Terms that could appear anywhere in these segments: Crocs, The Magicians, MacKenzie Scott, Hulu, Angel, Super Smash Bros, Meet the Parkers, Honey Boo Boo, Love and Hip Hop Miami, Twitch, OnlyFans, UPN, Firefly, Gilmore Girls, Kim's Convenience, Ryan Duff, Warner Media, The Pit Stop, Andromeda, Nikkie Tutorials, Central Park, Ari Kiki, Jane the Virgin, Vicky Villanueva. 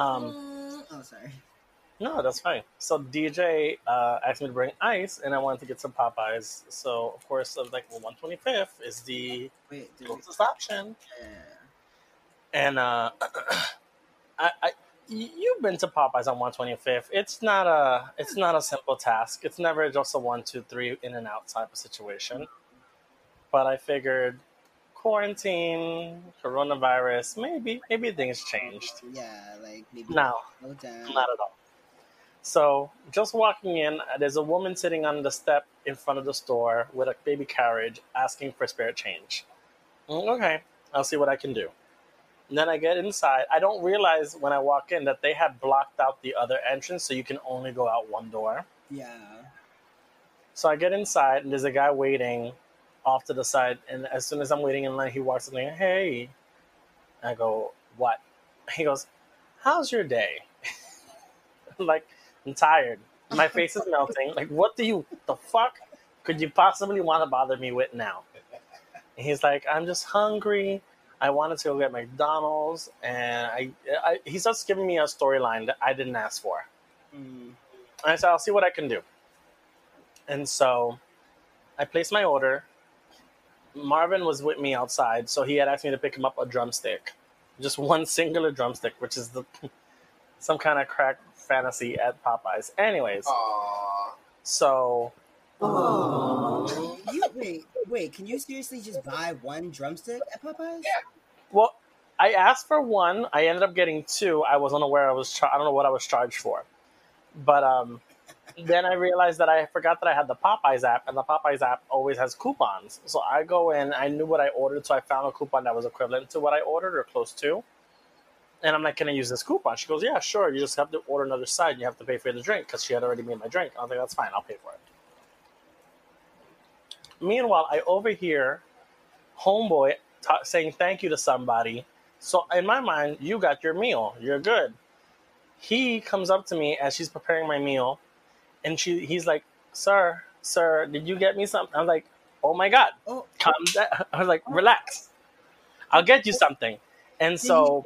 Oh, sorry. No, that's fine. So DJ asked me to bring ice, and I wanted to get some Popeyes. So, of course, I was like, well, 125th is the closest option. Yeah. And you've been to Popeyes on 125th. It's not a simple task. It's never just a 1, 2, 3 in and out type of situation. But I figured quarantine, coronavirus, maybe things changed. Yeah, like maybe no time. Not at all. So just walking in, there's a woman sitting on the step in front of the store with a baby carriage asking for spare change. Okay, I'll see what I can do. And then I get inside. I don't realize when I walk in that they had blocked out the other entrance, so you can only go out one door. Yeah. So I get inside, and there's a guy waiting off to the side. And as soon as I'm waiting in line, he walks in like, hey. I go, what? He goes, how's your day? I'm like, I'm tired. My face is melting. Like, what the fuck could you possibly want to bother me with now? And he's like, I'm just hungry. I wanted to go get McDonald's, and he starts giving me a storyline that I didn't ask for. Mm. And I said, I'll see what I can do. And so I placed my order. Marvin was with me outside, so he had asked me to pick him up a drumstick. Just one singular drumstick, which is some kind of crack fantasy at Popeyes. Anyways, aww. So... Oh, wait! Can you seriously just buy one drumstick at Popeyes? Yeah. Well, I asked for one. I ended up getting two. I was unaware. I don't know what I was charged for, but then I realized that I forgot that I had the Popeyes app, and the Popeyes app always has coupons. So I go in. I knew what I ordered, so I found a coupon that was equivalent to what I ordered or close to. And I'm like, "Can I use this coupon?" She goes, "Yeah, sure. You just have to order another side, and you have to pay for the drink because she had already made my drink." I was like, "That's fine. I'll pay for it." Meanwhile, I overhear homeboy saying thank you to somebody. So in my mind, you got your meal. You're good. He comes up to me as she's preparing my meal. And he's like, sir, did you get me something? I'm like, oh, my God. Oh. Calm down. I was like, relax. I'll get you something. And so,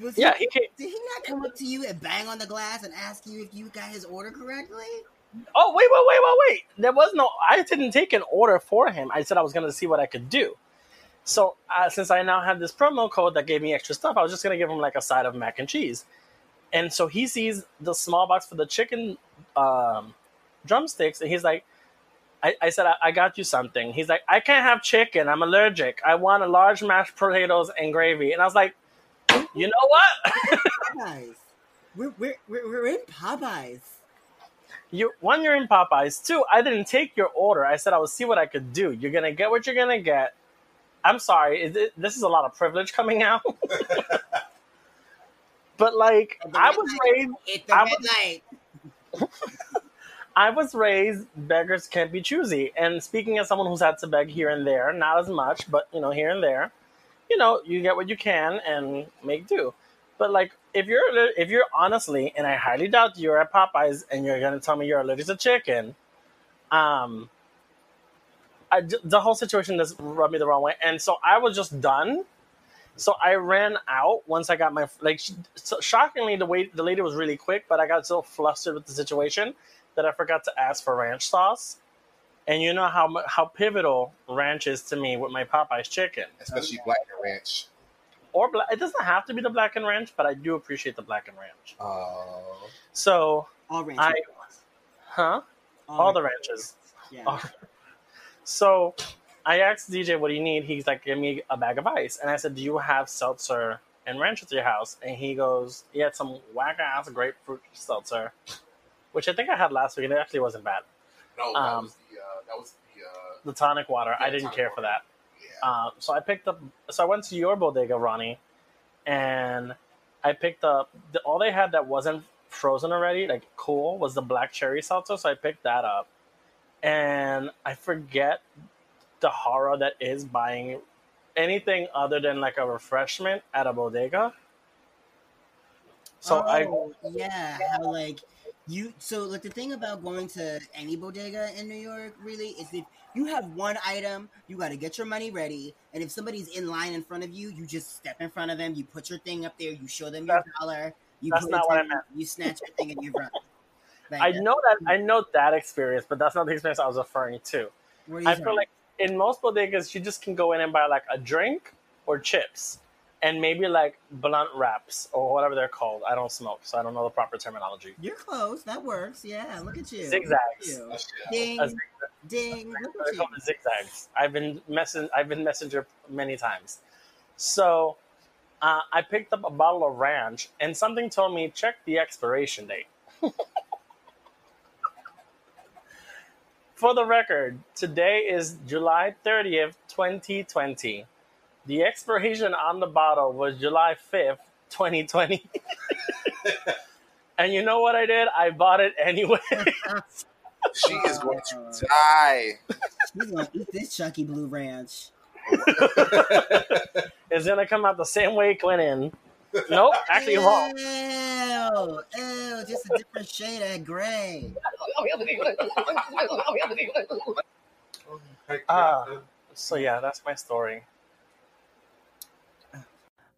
he came. Did he not come up to you and bang on the glass and ask you if you got his order correctly? Oh, wait. There was I didn't take an order for him. I said I was going to see what I could do. So since I now had this promo code that gave me extra stuff, I was just going to give him like a side of mac and cheese. And so he sees the small box for the chicken drumsticks. And he's like, I said, I got you something. He's like, I can't have chicken. I'm allergic. I want a large mashed potatoes and gravy. And I was like, you know what? Popeyes. We're in Popeyes. You're in Popeyes. Two, I didn't take your order. I said I would see what I could do. You're going to get what you're going to get. I'm sorry. This is a lot of privilege coming out. But, like, I was raised beggars can't be choosy. And speaking as someone who's had to beg here and there, not as much, but, here and there, you get what you can and make do. But, like, if you're honestly, and I highly doubt you're at Popeyes and you're going to tell me you're allergic to chicken, the whole situation just rubbed me the wrong way. And so I was just done. So I ran out once I got my, shockingly, the lady was really quick, but I got so flustered with the situation that I forgot to ask for ranch sauce. And you know how pivotal ranch is to me with my Popeyes chicken. Especially blackened ranch. It doesn't have to be the blackened ranch, but I do appreciate the blackened ranch. Oh. So all ranches. All the ranches. Yeah. So I asked DJ, what do you need? He's like, give me a bag of ice. And I said, do you have seltzer and ranch at your house? And he goes, he had some whack-ass grapefruit seltzer, which I think I had last week, and it actually wasn't bad. No, that was the tonic water. Yeah, I didn't care for that. So I went to your bodega, Ronnie, and I picked up all they had that wasn't frozen already, like cool, was the black cherry seltzer. So I picked that up, and I forget the horror that is buying anything other than like a refreshment at a bodega. The thing about going to any bodega in New York, really, is if you have one item, you got to get your money ready. And if somebody's in line in front of you, you just step in front of them. You put your thing up there. You show them your dollar. That's not what I meant. You snatch a thing and you run. Like, I know that experience, but that's not the experience I was referring to. I feel like in most bodegas, you just can go in and buy like a drink or chips and maybe like blunt wraps or whatever they're called. I don't smoke, so I don't know the proper terminology. You're close. That works. Yeah, look at you. Zigzags. Look at you. Ding. A zigzag. Ding. Look at you. Zigzags. I've been messenger many times. So I picked up a bottle of ranch and something told me, check the expiration date. For the record, today is July 30th, 2020. The expiration on the bottle was July 5th, 2020. And you know what I did? I bought it anyway. She is going to die. She's going to eat this Chucky Blue Ranch. It's going to come out the same way it went in. Nope, actually wrong. Ew, just a different shade of gray. So yeah, that's my story.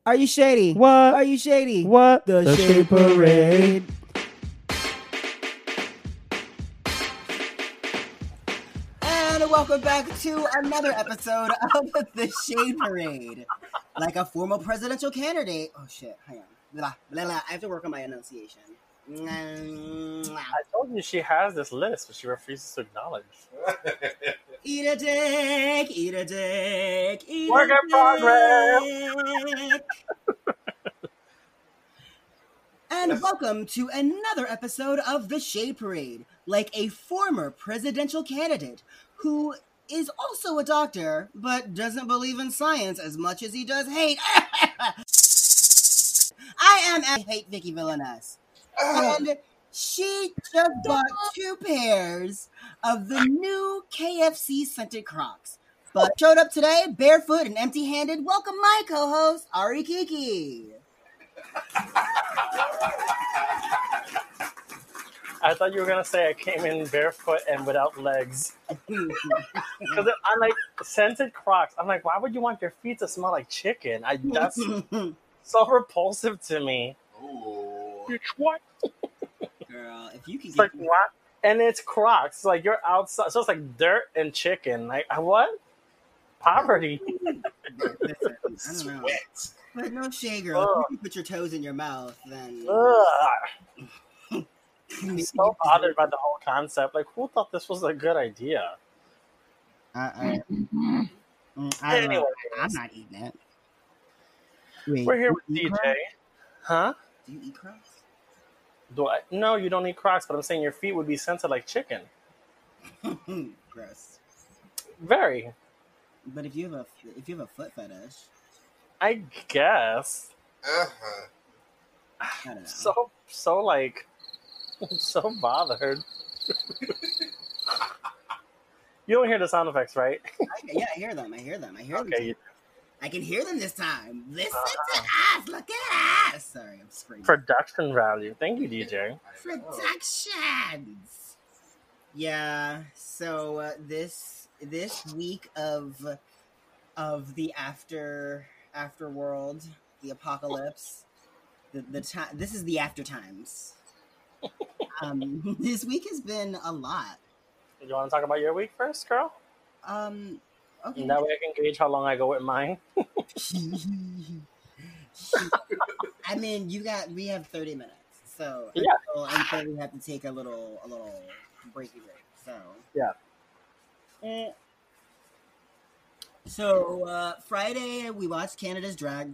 Are you shady? What? Are you shady? What? The Shade Parade. And welcome back to another episode of The Shade Parade. Like a former presidential candidate. Oh, shit. Hang on. Blah, blah, blah. I have to work on my enunciation. I told you she has this list, but she refuses to acknowledge. Eat a dick, eat a dick, eat work a in dick. Progress. And welcome to another episode of The Shade Parade. Like a former presidential candidate who is also a doctor, but doesn't believe in science as much as he does hate. I hate Vicky Villanueva. And she just bought 2 pairs of the new KFC scented Crocs. But showed up today barefoot and empty-handed. Welcome my co-host, Ari Kiki. I thought you were going to say I came in barefoot and without legs. Because I'm like, scented Crocs. I'm like, why would you want your feet to smell like chicken? That's so repulsive to me. Ooh. What? Girl, if you can it's get like, me. What? And it's Crocs. It's like, you're outside. So it's like dirt and chicken. Like, what? Poverty. Sweat. But no shade, girl. If you can put your toes in your mouth, then... Ugh. I'm so bothered by the whole concept. Like, who thought this was a good idea? Anyway, I'm not eating that. Wait, we're here with DJ. Crocs? Huh? Do you eat Crocs? Do I? No, you don't eat Crocs, but I'm saying your feet would be scented like chicken. Gross. Very. But if you have a foot fetish, I guess. I don't know. So like. I'm so bothered. You don't hear the sound effects, right? I hear them. Okay. I can hear them this time. Listen to us. Look at us. Sorry, I'm screaming. Production value. Thank you, DJ. Productions. Yeah. So this week of the afterworld, the apocalypse, the time. This is the after times. This week has been a lot. You want to talk about your week first, girl? Okay. And that way I can gauge how long I go with mine. I mean, we have 30 minutes, so yeah. Until we have to take a little breaky break. So yeah. So Friday we watched Canada's Drag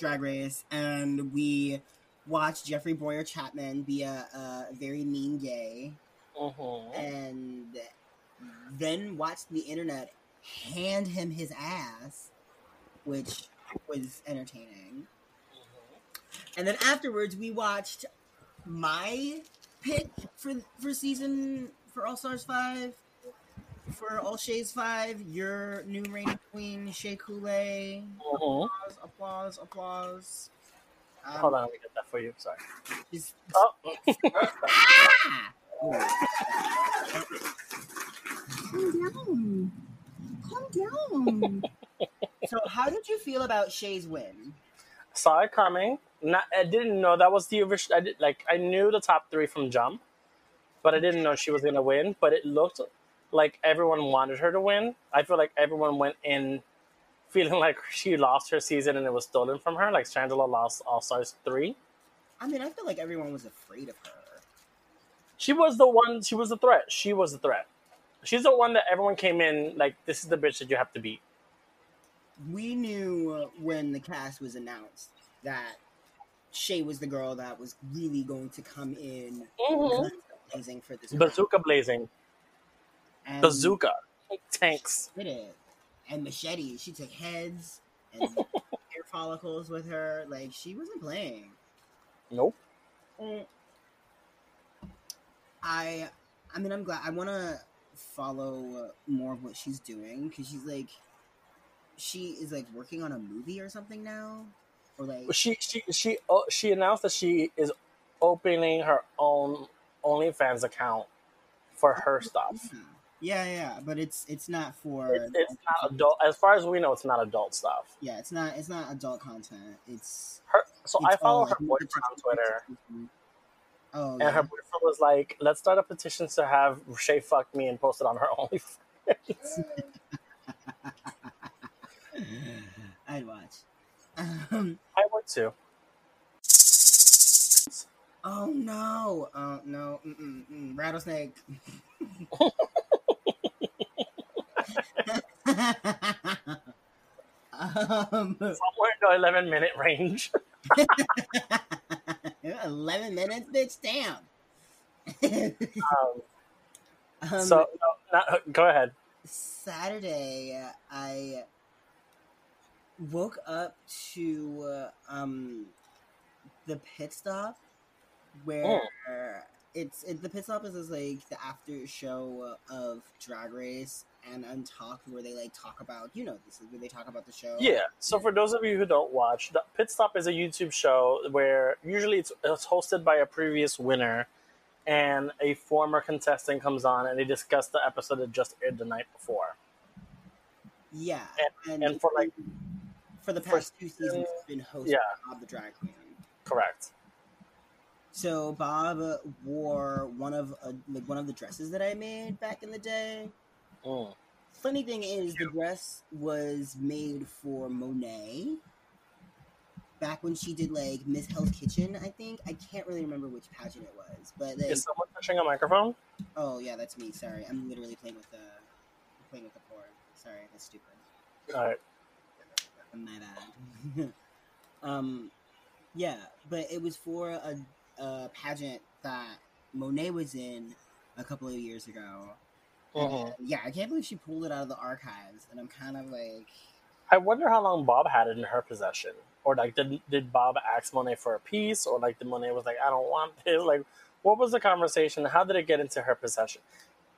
Race, and we watched Jeffrey Boyer Chapman be a very mean gay, and then watched the internet hand him his ass, which was entertaining. And then afterwards, we watched my pick for All Stars 5, for All Shades 5, your new reigning queen, Shea Coulee. Applause. Hold on, let me get that for you. Sorry. Calm down. So, how did you feel about Shay's win? Saw it coming. I didn't know that was the original. I knew the top three from Jump, but I didn't know she was gonna win. But it looked like everyone wanted her to win. I feel like everyone went in feeling like she lost her season and it was stolen from her. Like Shangela lost All Stars 3. I mean, I feel like everyone was afraid of her. She was the one. She was the threat. She was the threat. She's the one that everyone came in like, this is the bitch that you have to beat. We knew when the cast was announced that Shea was the girl that was really going to come in blazing for this bazooka round. Blazing. And bazooka. Tanks. She did it. And machete. She took heads and hair follicles with her. Like, she wasn't playing. Nope. I mean, I'm glad. I want to follow more of what she's doing, because she's like, she is like working on a movie or something now, or like she announced that she is opening her own OnlyFans account for her stuff. Yeah, but it's not for it's not adult. As far as we know, it's not adult stuff. Yeah, it's not adult content. It's her. So I follow her boyfriend on Twitter. Oh, and her boyfriend was like, let's start a petition to have Shea fuck me and post it on her OnlyFans. I'd watch. I would too. Oh no. Oh no. Rattlesnake. Somewhere in the 11-minute range. 11 minutes, bitch, damn. Go ahead. Saturday, I woke up to the Pit Stop, where the Pit Stop is like the after show of Drag Race and Untalked, where they like talk about, you know, this is where they talk about the show. Yeah. So for those of you who don't watch, the Pit Stop is a YouTube show where usually it's hosted by a previous winner, and a former contestant comes on and they discuss the episode that just aired the night before. Yeah. And for the past two seasons, it's been hosted by Bob the Drag Queen. Correct. So Bob wore one of the dresses that I made back in the day. Mm. Funny thing is, the dress was made for Monet back when she did like Miss Hell's Kitchen, I think. I can't really remember which pageant it was, but like, is someone touching a microphone? Oh yeah, that's me. Sorry, I'm literally playing with the cord. Sorry, that's stupid. All right, my bad. Yeah, but it was for a pageant that Monet was in a couple of years ago. Yeah, I can't believe she pulled it out of the archives, and I'm kind of like, I wonder how long Bob had it in her possession, or like, did Bob ask Monet for a piece, or like, the Monet was like, I don't want this. Like, what was the conversation? How did it get into her possession?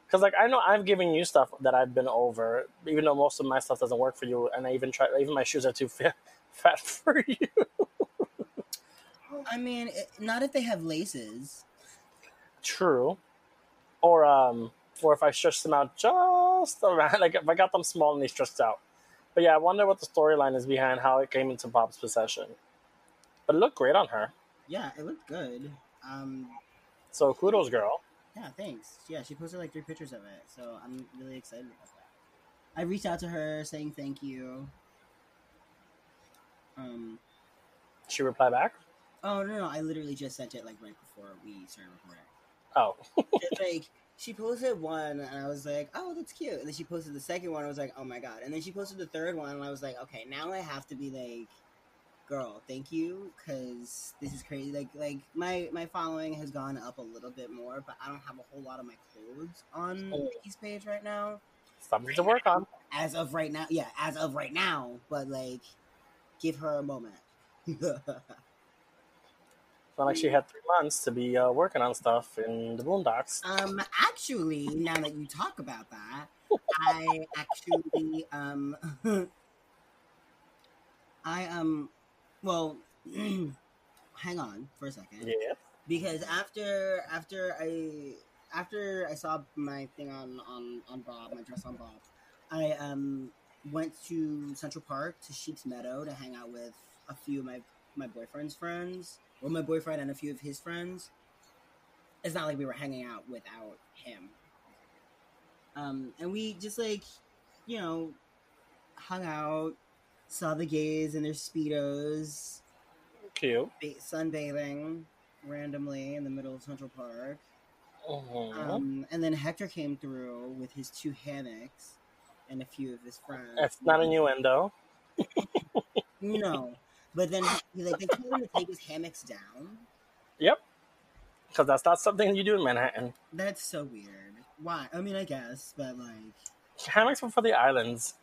Because like, I know I've given you stuff that I've been over, even though most of my stuff doesn't work for you, and I even try. Even my shoes are too fat for you. I mean, not if they have laces. True, or if I stretched them out just around, like if I got them small and they stretched out. But yeah, I wonder what the storyline is behind how it came into Bob's possession. But it looked great on her. Yeah, it looked good. So kudos, girl. Yeah, thanks. Yeah, she posted like 3 pictures of it, so I'm really excited about that. I reached out to her saying thank you. She replied back? Oh, no, I literally just sent it like right before we started recording. Oh. Just like, she posted one, and I was like, oh, that's cute. And then she posted the second one, and I was like, oh, my God. And then she posted the third one, and I was like, okay, now I have to be like, girl, thank you, because this is crazy. Like my following has gone up a little bit more, but I don't have a whole lot of my clothes on Nikkie's page right now. Something to work on. As of right now. Yeah, as of right now. But, like, give her a moment. Felt like she had 3 months to be working on stuff in the boondocks. Actually, now that you talk about that, I actually, well, hang on for a second. Yeah. Because after I saw my thing on Bob, my dress on Bob, I went to Central Park to Sheep's Meadow to hang out with a few of my my boyfriend's friends, or my boyfriend and a few of his friends. It's not like we were hanging out without him. And we just, like, you know, hung out, saw the gays in their Speedos. Cute. Sunbathing randomly in the middle of Central Park. And then Hector came through with his two hammocks and a few of his friends. That's not innuendo. No. But then they told him to take his hammocks down. Yep. Because that's not something you do in Manhattan. That's so weird. Why? I mean, I guess, but like... Hammocks were for the islands.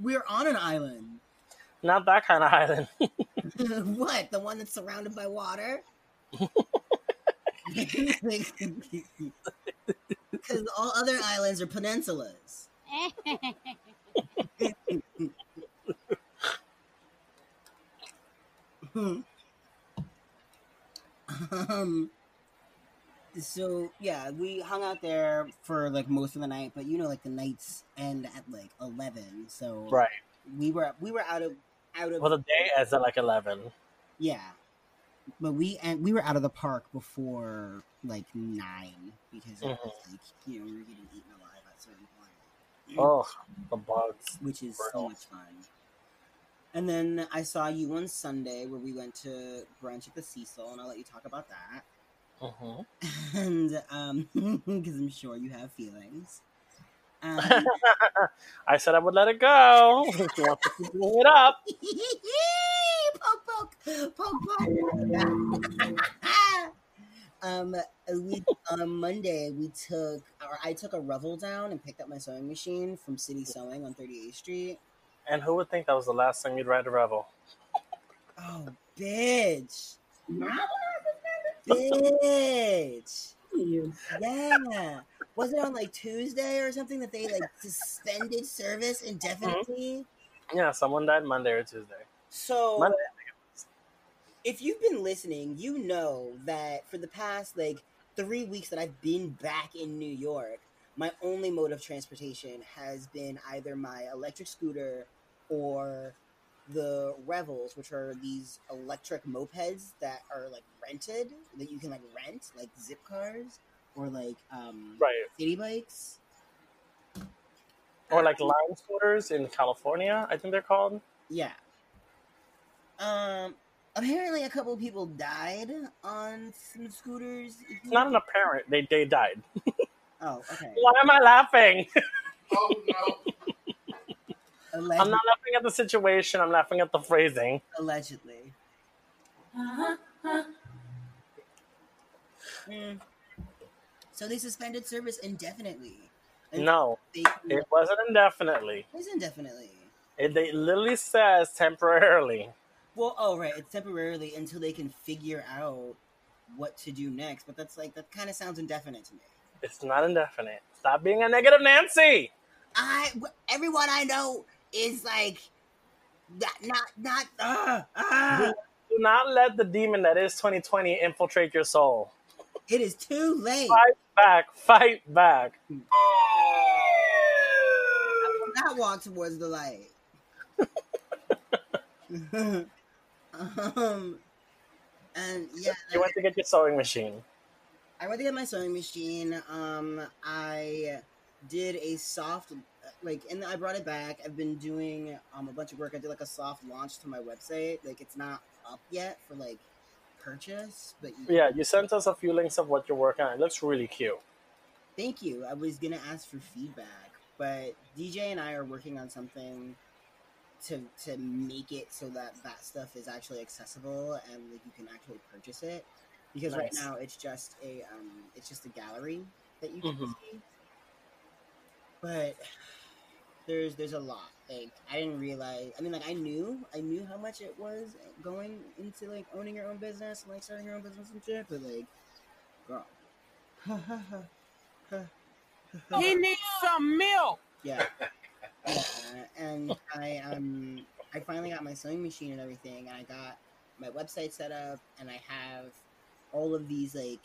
We're on an island. Not that kind of island. What? The one that's surrounded by water? Because all other islands are peninsulas. So, yeah, we hung out there for, like, most of the night, but, you know, like, the nights end at, like, 11, so... Right. We were out of... Well, the day ends at, like, 11. Yeah. But we were out of the park before, like, 9, because it was, like, you know, we were getting eaten alive at a certain point. Oh, the bugs. Which is so much fun. And then I saw you on Sunday, where we went to brunch at the Cecil, and I'll let you talk about that. And because I'm sure you have feelings. I said I would let it go. If you want to keep doing it up, poke, poke, poke, poke. We on Monday I took a Revel down and picked up my sewing machine from City Sewing on 38th Street. And who would think that was the last time you'd ride a Revel? Oh, bitch! Bitch! Yeah. Was it on like Tuesday or something that they like suspended service indefinitely? Yeah, someone died Monday or Tuesday. So Monday. If you've been listening, you know that for the past like 3 weeks that I've been back in New York, my only mode of transportation has been either my electric scooter or the Revels, which are these electric mopeds that are like rented, that you can like rent, like zip cars or like city bikes, or like line scooters in California, I think they're called. Yeah. Apparently, a couple of people died on some scooters. It's not an apparent; they died. Oh, okay. Why am I laughing? Oh no. Allegedly. I'm not laughing at the situation. I'm laughing at the phrasing. Allegedly. So they suspended service indefinitely. And no, it wasn't indefinitely. It was indefinitely. They literally says temporarily. Well, oh, right. It's temporarily until they can figure out what to do next. But that's like, that kind of sounds indefinite to me. It's not indefinite. Stop being a negative Nancy. Everyone I know is like, Do not let the demon that is 2020 infiltrate your soul. It is too late. Fight back. I will not walk towards the light. And yeah. You went to get your sewing machine. I went to get my sewing machine. I did a soft, like, and I brought it back. I've been doing a bunch of work. I did like a soft launch to my website. Like, it's not up yet for like purchase, but you sent us a few links of what you're working on. It looks really cute. Thank you. I was gonna ask for feedback, but DJ and I are working on something to make it so that stuff is actually accessible and like you can actually purchase it. Because right now it's just a gallery that you can see. But there's a lot. Like, I didn't realize. I mean, like, I knew how much it was going into like owning your own business and like starting your own business and shit. But like, girl, he needs some milk. Yeah. And I finally got my sewing machine and everything, and I got my website set up, and I have all of these like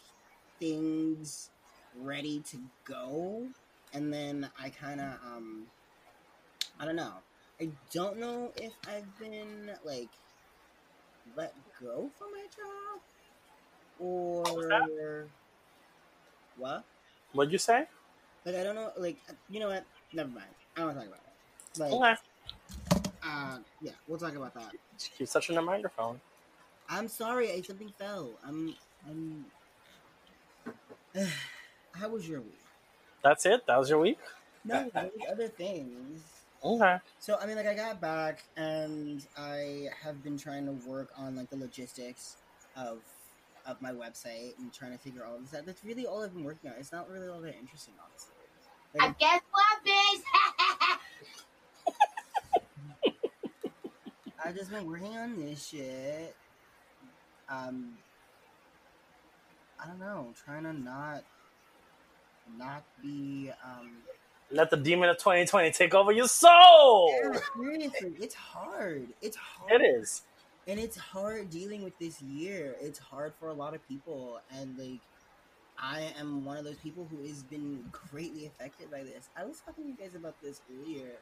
things ready to go. And then I kind of, I don't know. I don't know if I've been, like, let go from my job? Or what was that? What? What'd you say? Like, I don't know. Like, you know what? Never mind. I don't want to talk about it. Like, okay. Yeah, we'll talk about that. She's touching the microphone. I'm sorry. Something fell. I'm. How was your week? That's it? That was your week? No, there was other things. Okay. So, I mean, like, I got back, and I have been trying to work on, like, the logistics of my website and trying to figure all this out. That's really all I've been working on. It's not really all that interesting, honestly. Like, I guess what, bitch? I've just been working on this shit. I don't know. Trying to not be... Let the demon of 2020 take over your soul. Yeah, seriously, it's hard. It's hard. It is. And it's hard dealing with this year. It's hard for a lot of people. And, like, I am one of those people who has been greatly affected by this. I was talking to you guys about this earlier,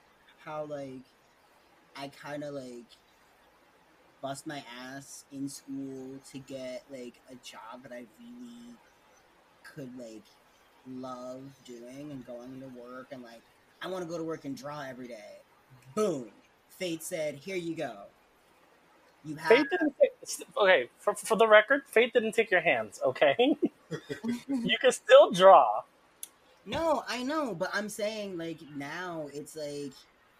how, like, I kind of, like, bust my ass in school to get, like, a job that I really could, like, love doing and going to work and like I want to go to work and draw every day. Boom! Fate said, "Here you go." You have. Fate didn't okay, for the record, Fate didn't take your hands. Okay, you can still draw. No, I know, but I'm saying like now it's like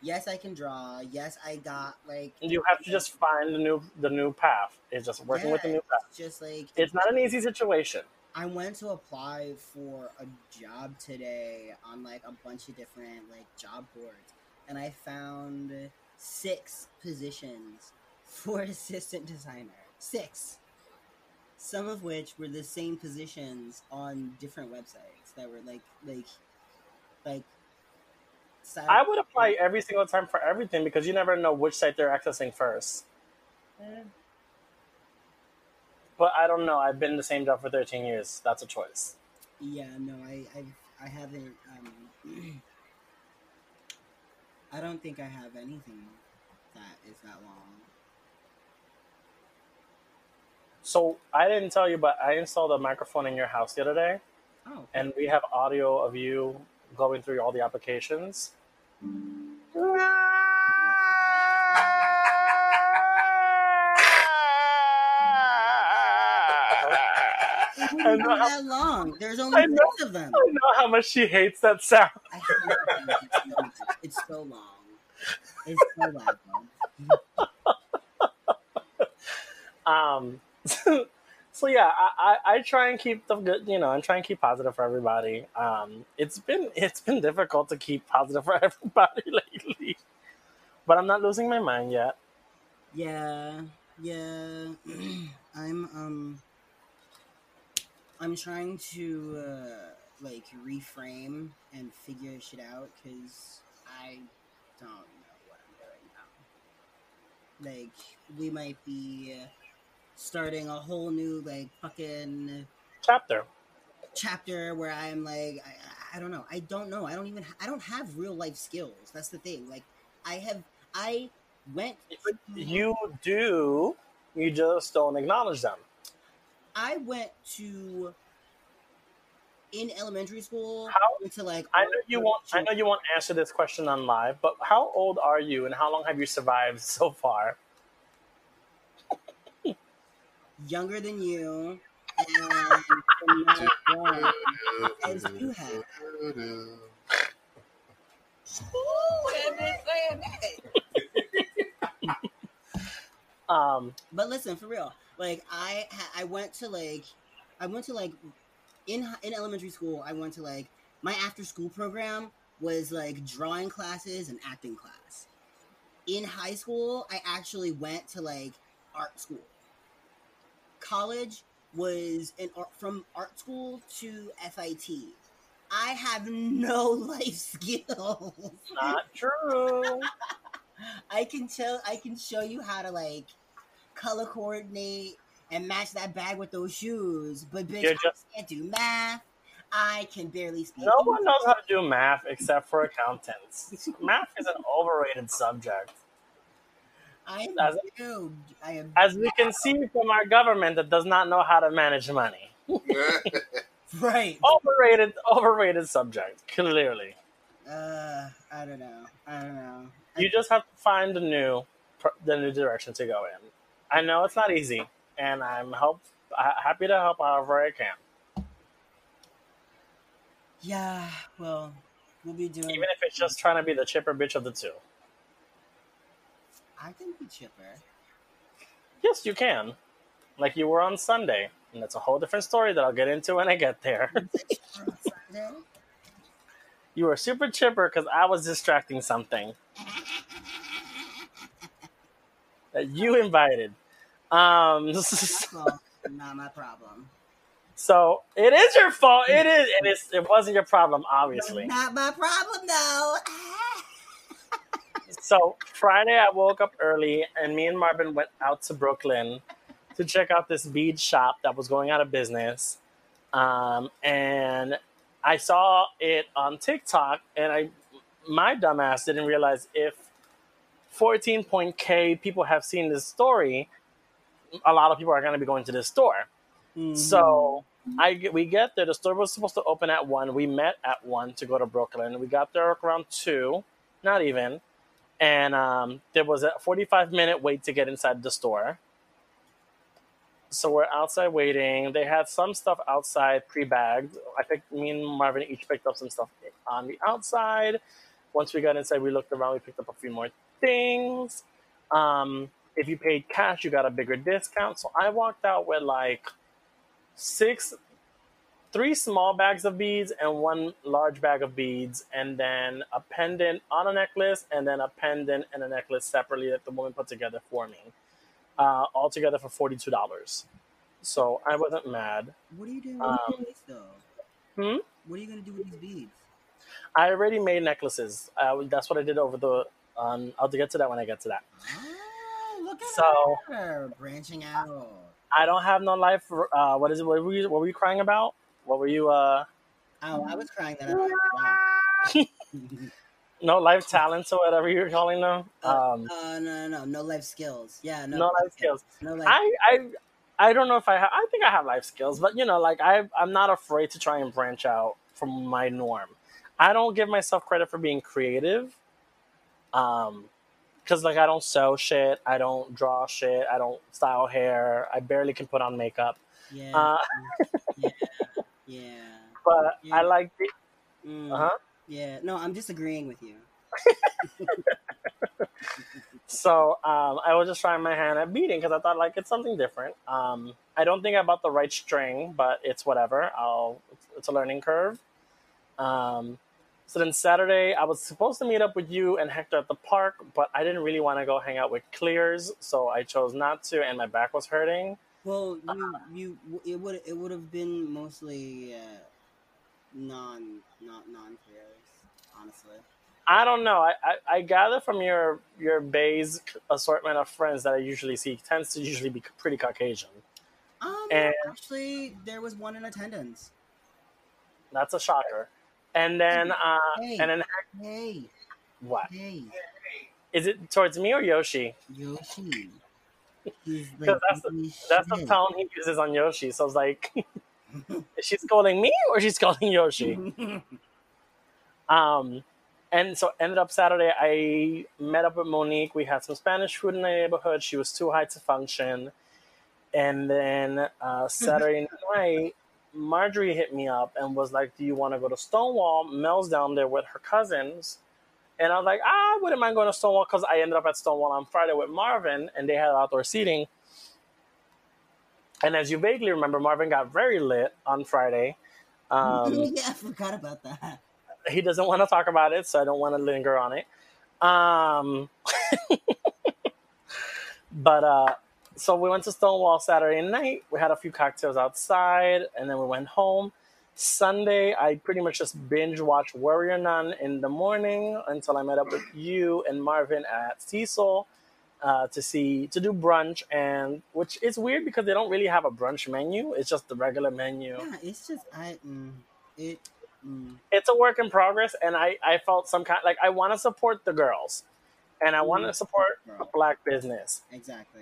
yes, I can draw. Yes, I got like. You have to just find the new path. It's just working with the new path. It's just like it's not an easy situation. I went to apply for a job today on, like, a bunch of different, like, job boards. And I found 6 positions for assistant designer. 6. Some of which were the same positions on different websites that were, like... I would apply every single time for everything because you never know which site they're accessing first. But I don't know. I've been in the same job for 13 years. That's a choice. Yeah, no, I haven't. I don't think I have anything that is that long. So I didn't tell you, but I installed a microphone in your house the other day. Oh. Okay. And we have audio of you going through all the applications. It's not that long. There's only 6 of them. I know how much she hates that sound. I hate it. It's so long. It's so loud. So yeah, I try and keep them good, you know, and try and keep positive for everybody. It's been difficult to keep positive for everybody lately, but I'm not losing my mind yet. Yeah. I'm trying to, like, reframe and figure shit out, because I don't know what I'm doing now. Like, we might be starting a whole new, like, fucking... Chapter where I'm, like, I don't know. I don't know. I don't even... I don't have real-life skills. That's the thing. Like, I went... You do. You just don't acknowledge them. I went to in elementary school. I know you won't answer this question on live, but how old are you, and how long have you survived so far? Younger than you, and born, as you have. Ooh, I've been saying that. But listen, for real. Like I went to in elementary school I went to like my after school program was like drawing classes and acting class. In high school I actually went to like art school. College was from art school to FIT. I have no life skills. Not true. I can show you how to like color coordinate and match that bag with those shoes, but bitch, I can't do math. I can barely speak. No one knows how to do math except for accountants. Math is an overrated subject. I am as we can see from our government that does not know how to manage money. Right. Overrated subject, clearly. I don't know. You just have to find the new direction to go in. I know it's not easy, and I'm happy to help however I can. Yeah, well, we'll be doing... Even if it's just trying to be the chipper bitch of the two. I can be chipper. Yes, you can. Like you were on Sunday, and that's a whole different story that I'll get into when I get there. You were super chipper because I was distracting something that you invited. Not my problem. So it is your fault. It is. It wasn't your problem, obviously. Not my problem, though. So Friday, I woke up early, and me and Marvin went out to Brooklyn to check out this bead shop that was going out of business, and I saw it on TikTok, and my dumbass didn't realize if 14.K people have seen this story, a lot of people are going to be going to this store. Mm-hmm. So we get there. The store was supposed to open at 1. We met at 1 to go to Brooklyn. We got there around 2, not even, and there was a 45-minute wait to get inside the store. So we're outside waiting. They had some stuff outside pre-bagged. I picked, me and Marvin each picked up some stuff on the outside. Once we got inside, we looked around. We picked up a few more things. If you paid cash, you got a bigger discount. So I walked out with like 3 small bags of beads and 1 large bag of beads, and then a pendant on a necklace, and then a pendant and a necklace separately that the woman put together for me. All together for $42. So I wasn't mad. What are you doing with these beads, though? What are you going to do with these beads? I already made necklaces. That's what I did over the... I'll get to that when I get to that. Oh, look at her. Branching out. I don't have no life. What is it? What were you crying about? What were you... Oh, I was crying that I No life talents or whatever you're calling them. No life skills. Yeah, no life skills. I don't know if I have. I think I have life skills, but you know, like I'm not afraid to try and branch out from my norm. I don't give myself credit for being creative, because like I don't sew shit, I don't draw shit, I don't style hair, I barely can put on makeup. Yeah, But yeah. I like the. Yeah, no, I'm disagreeing with you. So I was just trying my hand at beading because I thought, like, it's something different. I don't think I bought the right string, but it's whatever. It's a learning curve. So then Saturday, I was supposed to meet up with you and Hector at the park, but I didn't really want to go hang out with Clears, so I chose not to, and my back was hurting. Well, it would have been mostly... non-careers, honestly. I don't know. I gather from your Bay's assortment of friends that I usually see tends to usually be pretty Caucasian. And actually, there was one in attendance. That's a shocker. And then, hey, what? Hey. Is it towards me or Yoshi? Yoshi. Because like, that's the tone he uses on Yoshi. So I was like. Is she scolding me or she's scolding Yoshi? And so ended up Saturday, I met up with Monique. We had some Spanish food in the neighborhood. She was too high to function. And then Saturday night, Marjorie hit me up and was like, do you want to go to Stonewall? Mel's down there with her cousins. And I was like, I wouldn't mind going to Stonewall because I ended up at Stonewall on Friday with Marvin and they had outdoor seating. And as you vaguely remember, Marvin got very lit on Friday. Yeah, I forgot about that. He doesn't want to talk about it, so I don't want to linger on it. But so we went to Stonewall Saturday night. We had a few cocktails outside, and then we went home. Sunday, I pretty much just binge-watched Warrior Nun in the morning until I met up with you and Marvin at Cecil. To do brunch, and which is weird because they don't really have a brunch menu. It's just the regular menu. Yeah, it's just it's a work in progress, and I felt some kind like I want to support the girls, and I want to support a black business. Exactly.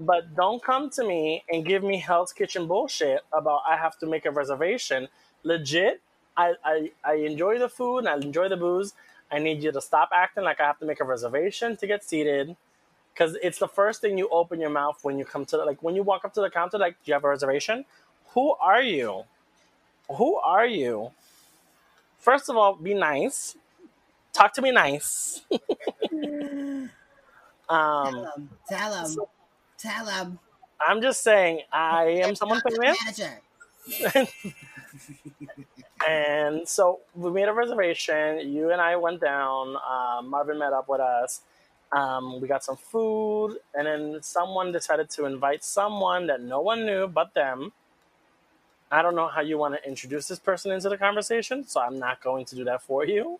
But don't come to me and give me Hell's Kitchen bullshit about I have to make a reservation. Legit, I enjoy the food and I enjoy the booze. I need you to stop acting like I have to make a reservation to get seated. Because it's the first thing you open your mouth when you come to, like, when you walk up to the counter, like, do you have a reservation? Who are you? Who are you? First of all, be nice. Talk to me nice. Tell him. I'm just saying, I am someone famous. And so we made a reservation. You and I went down. Marvin met up with us. We got some food, and then someone decided to invite someone that no one knew but them. I don't know how you want to introduce this person into the conversation, so I'm not going to do that for you.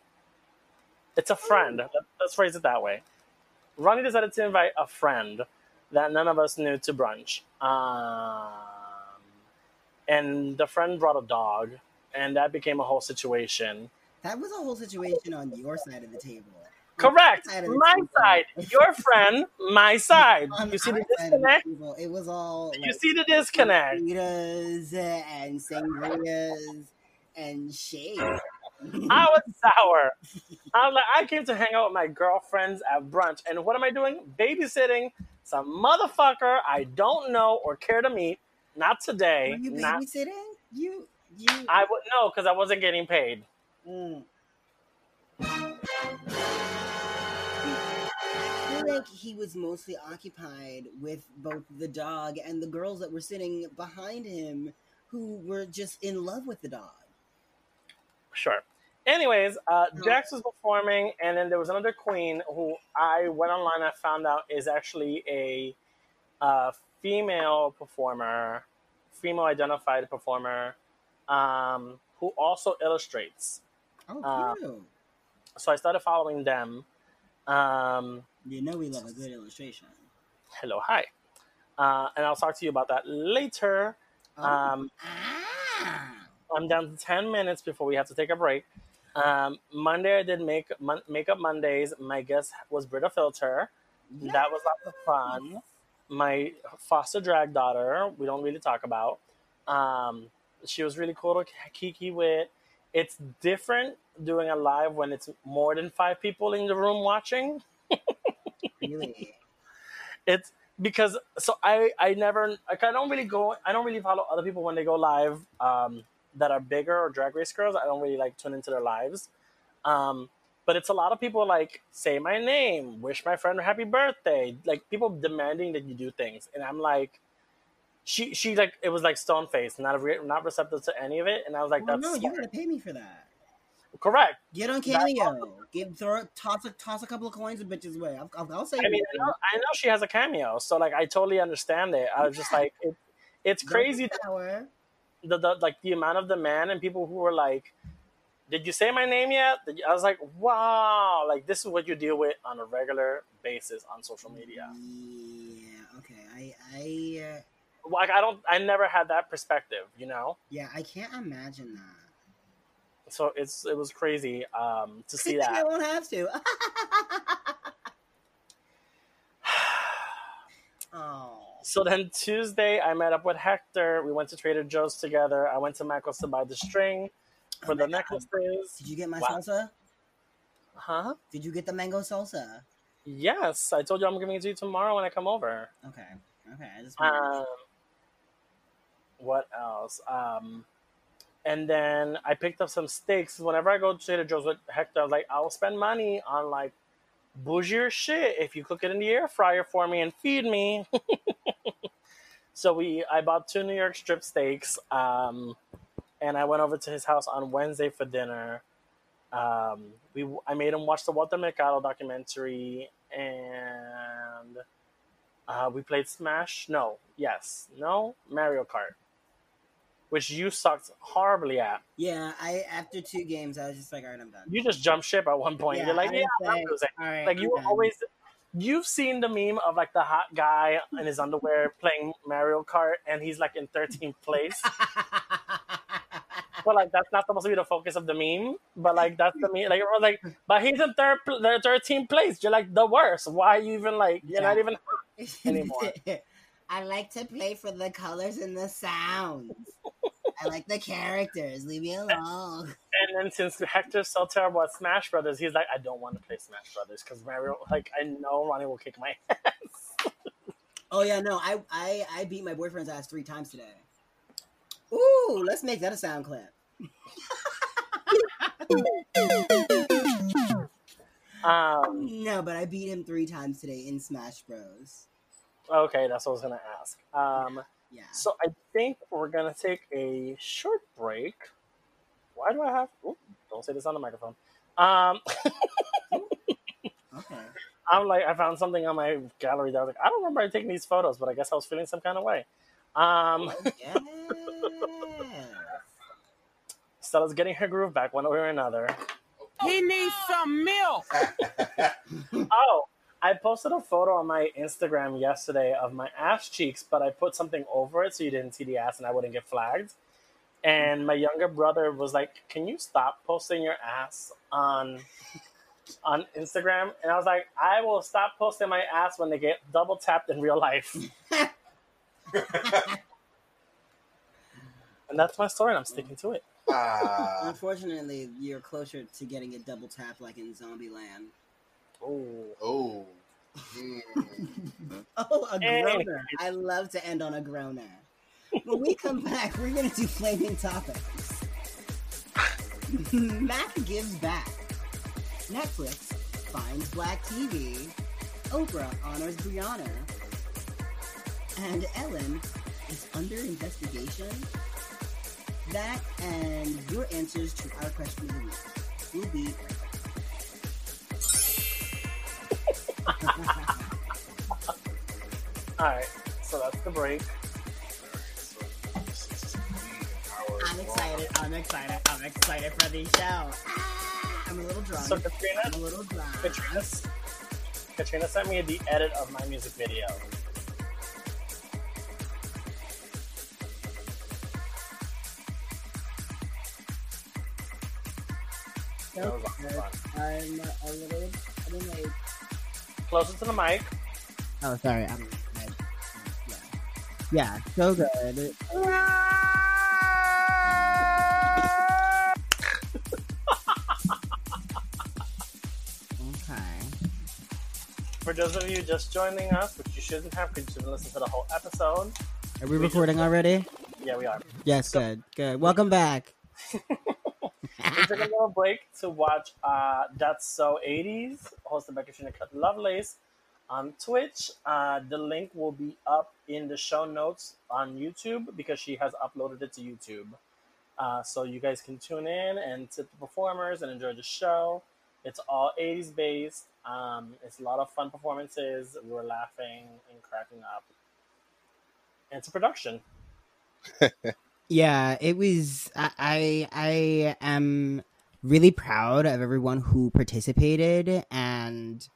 It's a friend. Let's phrase it that way. Ronnie decided to invite a friend that none of us knew to brunch. And the friend brought a dog, and that became a whole situation. That was a whole situation on your side of the table. Correct. My side. Your friend, my side. You see the disconnect? It was all. You see the disconnect? And sangrias and shade. I was sour. I'm like, I came to hang out with my girlfriends at brunch. And what am I doing? Babysitting some motherfucker I don't know or care to meet. Not today. Were you babysitting? I would, no, because I wasn't getting paid. Mm. Like he was mostly occupied with both the dog and the girls that were sitting behind him who were just in love with the dog. Sure. Anyways, Jax was performing, and then there was another queen who I went online and found out is actually a female performer, female-identified performer, who also illustrates. Oh, cool. So I started following them. You know we love a good illustration. Hello, hi. And I'll talk to you about that later. I'm down to 10 minutes before we have to take a break. Monday I did Makeup Mondays. My guest was Britta Filter. Yes. That was lots of fun. My foster drag daughter, we don't really talk about. She was really cool to kiki with. It's different doing a live when it's more than 5 people in the room watching. Really? It's because I don't really follow other people when they go live that are bigger or Drag Race girls. I don't really like tune into their lives. But it's a lot of people like say my name, wish my friend a happy birthday, like people demanding that you do things, and I'm like, she like it was like stone faced, not receptive to any of it, and I was like, well, that's no, you gotta pay me for that. Correct. Get on Cameo. Toss a couple of coins a bitch's way. I'll say. I mean, I know she has a Cameo, so like I totally understand it. I was just like, it's crazy the amount of demand and people who were like, "Did you say my name yet?" I was like, "Wow!" Like this is what you deal with on a regular basis on social media. Yeah. Okay. I like I don't. I never had that perspective. You know. Yeah, I can't imagine that. So it was crazy to see that. I won't have to. Oh. So then Tuesday, I met up with Hector. We went to Trader Joe's together. I went to Michael's to buy the string for the necklaces. Did you get my salsa? Huh? Did you get the mango salsa? Yes. I told you I'm giving it to you tomorrow when I come over. Okay. I just what else? And then I picked up some steaks. Whenever I go to Trader Joe's with Hector, I'm like, I'll spend money on like bougier shit if you cook it in the air fryer for me and feed me. So I bought 2 New York strip steaks, and I went over to his house on Wednesday for dinner. I made him watch the Walter Mercado documentary, and we played Mario Kart. Which you sucked horribly at. Yeah, after 2 games, I was just like, all right, I'm done. You just jumped ship at one point. Yeah, you're like, I'm losing. Right, like, you were always... You've seen the meme of, like, the hot guy in his underwear playing Mario Kart, and he's, like, in 13th place. people like that's not supposed to be the focus of the meme, but like that's the meme. Like everyone's like, but he's in their 13th place. You're like the worst. Why are you even like you're not even anymore? I like to play for the colors and the sounds. I like the characters. Leave me alone. And then since Hector's so terrible at Smash Brothers, he's like, I don't want to play Smash Brothers because Mario, like, I know Ronnie will kick my ass. Oh yeah, no, I beat my boyfriend's ass 3 times today. Ooh, let's make that a sound clip. No, but I beat him 3 times today in Smash Bros. Okay, that's what I was gonna ask. So I think we're gonna take a short break. Why do I have? Ooh, don't say this on the microphone. Okay. I'm like, I found something on my gallery that I was like, I don't remember taking these photos, but I guess I was feeling some kind of way. Stella's getting her groove back one way or another. He needs some milk. I posted a photo on my Instagram yesterday of my ass cheeks, but I put something over it so you didn't see the ass and I wouldn't get flagged. And my younger brother was like, can you stop posting your ass on Instagram? And I was like, I will stop posting my ass when they get double tapped in real life. And that's my story and I'm sticking to it. Unfortunately, you're closer to getting a double tap like in Zombieland. A groaner. I love to end on a groaner. When we come back, we're going to do flaming topics. Mac gives back. Netflix finds black TV. Oprah honors Breonna. And Ellen is under investigation. That and your answers to our question of the week. We'll be right back. Alright, so that's the break. I'm excited for the show. I'm a little drunk. So Katrina sent me the edit of my music video. I'm a little closer to the mic. Oh, sorry. Yeah, so good. Okay. For those of you just joining us, which you shouldn't have because you should listen to the whole episode. Are we recording already? Yeah, we are. Yes, so, good. Welcome back. We took a little break to watch That's So 80s, hosted by Katrina Lovelace on Twitch. The link will be up in the show notes on YouTube because she has uploaded it to YouTube. So you guys can tune in and tip the performers and enjoy the show. It's all 80s based. It's a lot of fun performances. We were laughing and cracking up. And it's a production. Yeah, it was. I am really proud of everyone who participated, and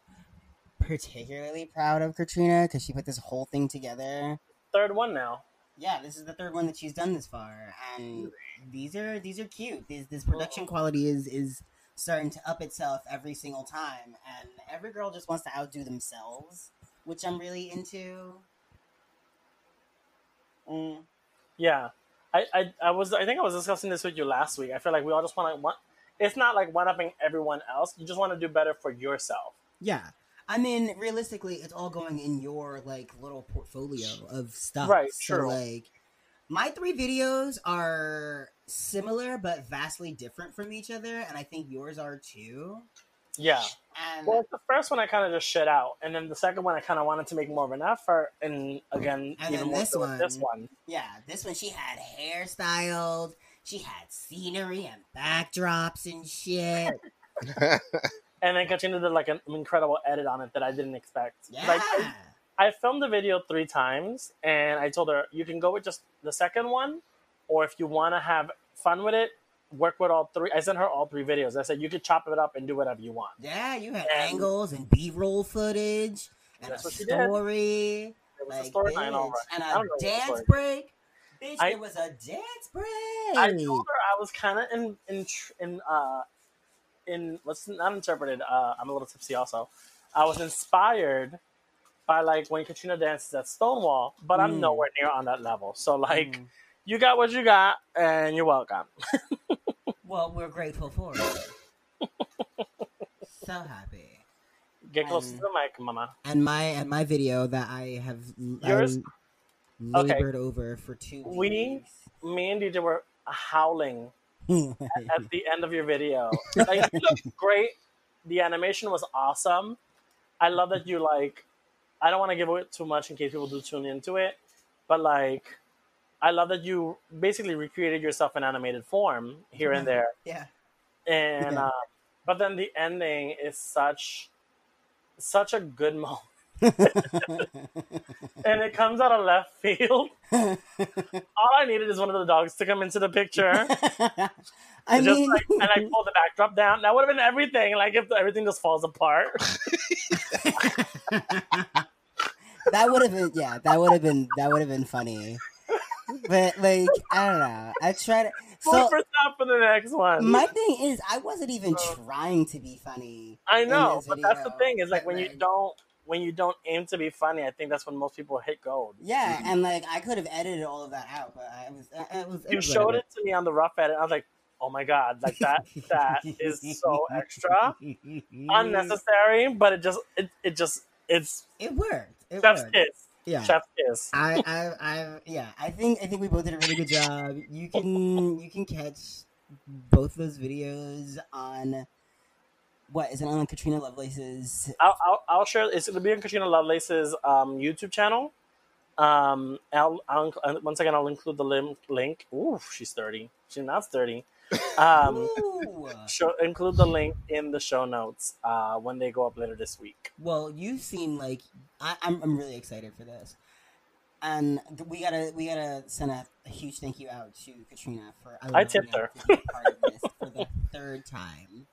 particularly proud of Katrina because she put this whole thing together. Third one now. Yeah, this is the third one that she's done this far, and these are cute. This production quality is starting to up itself every single time, and every girl just wants to outdo themselves, which I'm really into. Yeah. I think I was discussing this with you last week. I feel like we all just want it's not like one-upping everyone else. You just want to do better for yourself. Yeah. I mean, realistically, it's all going in your like little portfolio of stuff. Right, sure. So, like, my 3 videos are similar but vastly different from each other, and I think yours are too. Yeah. And well, the first one I kind of just shit out, and then the second one I kind of wanted to make more of an effort, and again, and even more this one. Yeah, this one she had hairstyled, she had scenery and backdrops and shit. And then Katrina did like an incredible edit on it that I didn't expect. Yeah. Like, I filmed the video 3 times, and I told her you can go with just the second one, or if you want to have fun with it, work with all 3. I sent her all 3 videos. I said, you could chop it up and do whatever you want. Yeah, you had angles and B-roll footage and a story. It was like, a storyline, all right. And a dance break. Bitch, it was a dance break. I told her, I was kind of I'm a little tipsy also. I was inspired by like when Katrina dances at Stonewall, but I'm nowhere near on that level. So like, you got what you got, and you're welcome. Well, we're grateful for it. So happy. Get close to the mic, Mama. And my video that I have labored over for 2 weeks. Me and DJ were howling at the end of your video. Like, you looked great. The animation was awesome. I love that you like. I don't want to give away too much in case people do tune into it, but like, I love that you basically recreated yourself in animated form here and there. Yeah. And but then the ending is such a good moment. And it comes out of left field. All I needed is one of the dogs to come into the picture. And I pulled the backdrop down. That would have been everything. Like if everything just falls apart. That would have been funny. But like, I don't know. I tried to first up for the next one. My thing is I wasn't even trying to be funny. I know, but that's the thing, is like when you don't aim to be funny, I think that's when most people hit gold. Yeah, and like I could have edited all of that out, but it was. You showed it to me on the rough edit, and I was like, oh my God, like that is so extra. Unnecessary, but it worked. It chef's worked. Kiss. Yeah. Chef's kiss. I think we both did a really good job. You can catch both those videos on on Katrina Lovelace's? I'll share. It's going to be on Katrina Lovelace's YouTube channel. I'll include the link. Ooh, she's 30. She's not 30. She'll include the link in the show notes when they go up later this week. Well, you seem like I'm really excited for this, and we gotta send a huge thank you out to Katrina for. I tipped her part of this for the third time.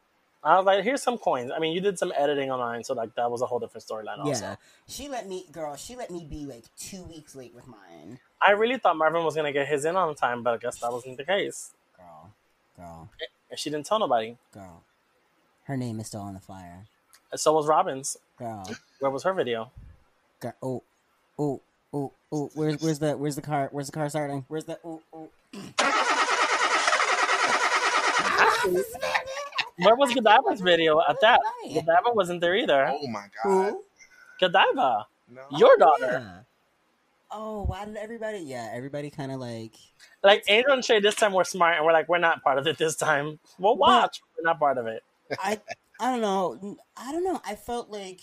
I was like, here's some coins. I mean, you did some editing online, so like that was a whole different storyline also. Yeah. She let me be like 2 weeks late with mine. I really thought Marvin was gonna get his in on time, but I guess that wasn't the case. Girl. And she didn't tell nobody. Girl. Her name is still on the flyer. And so was Robin's. Girl. Where was her video? Girl. Oh. Where's the car starting? Where's the Where was Godiva's video at that? Godiva wasn't there either. Oh my God. Who? Godiva. No. Your daughter. Yeah. Oh, why did everybody? Yeah, everybody kind of like. Like Angel and Shea this time were smart and we're like, we're not part of it this time. We'll watch. But we're not part of it. I don't know. I felt like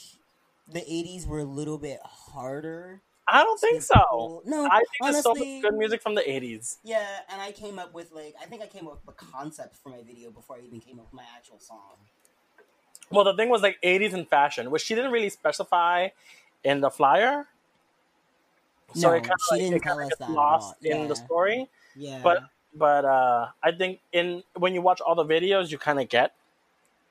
the 80s were a little bit harder. I don't think so. No, I think honestly, there's so much good music from the 80s. Yeah, and I came up with a concept for my video before I even came up with my actual song. Well, the thing was like 80s and fashion, which she didn't really specify in the flyer. So no, it kind of gets lost in the story. Yeah. But I think when you watch all the videos, you kind of get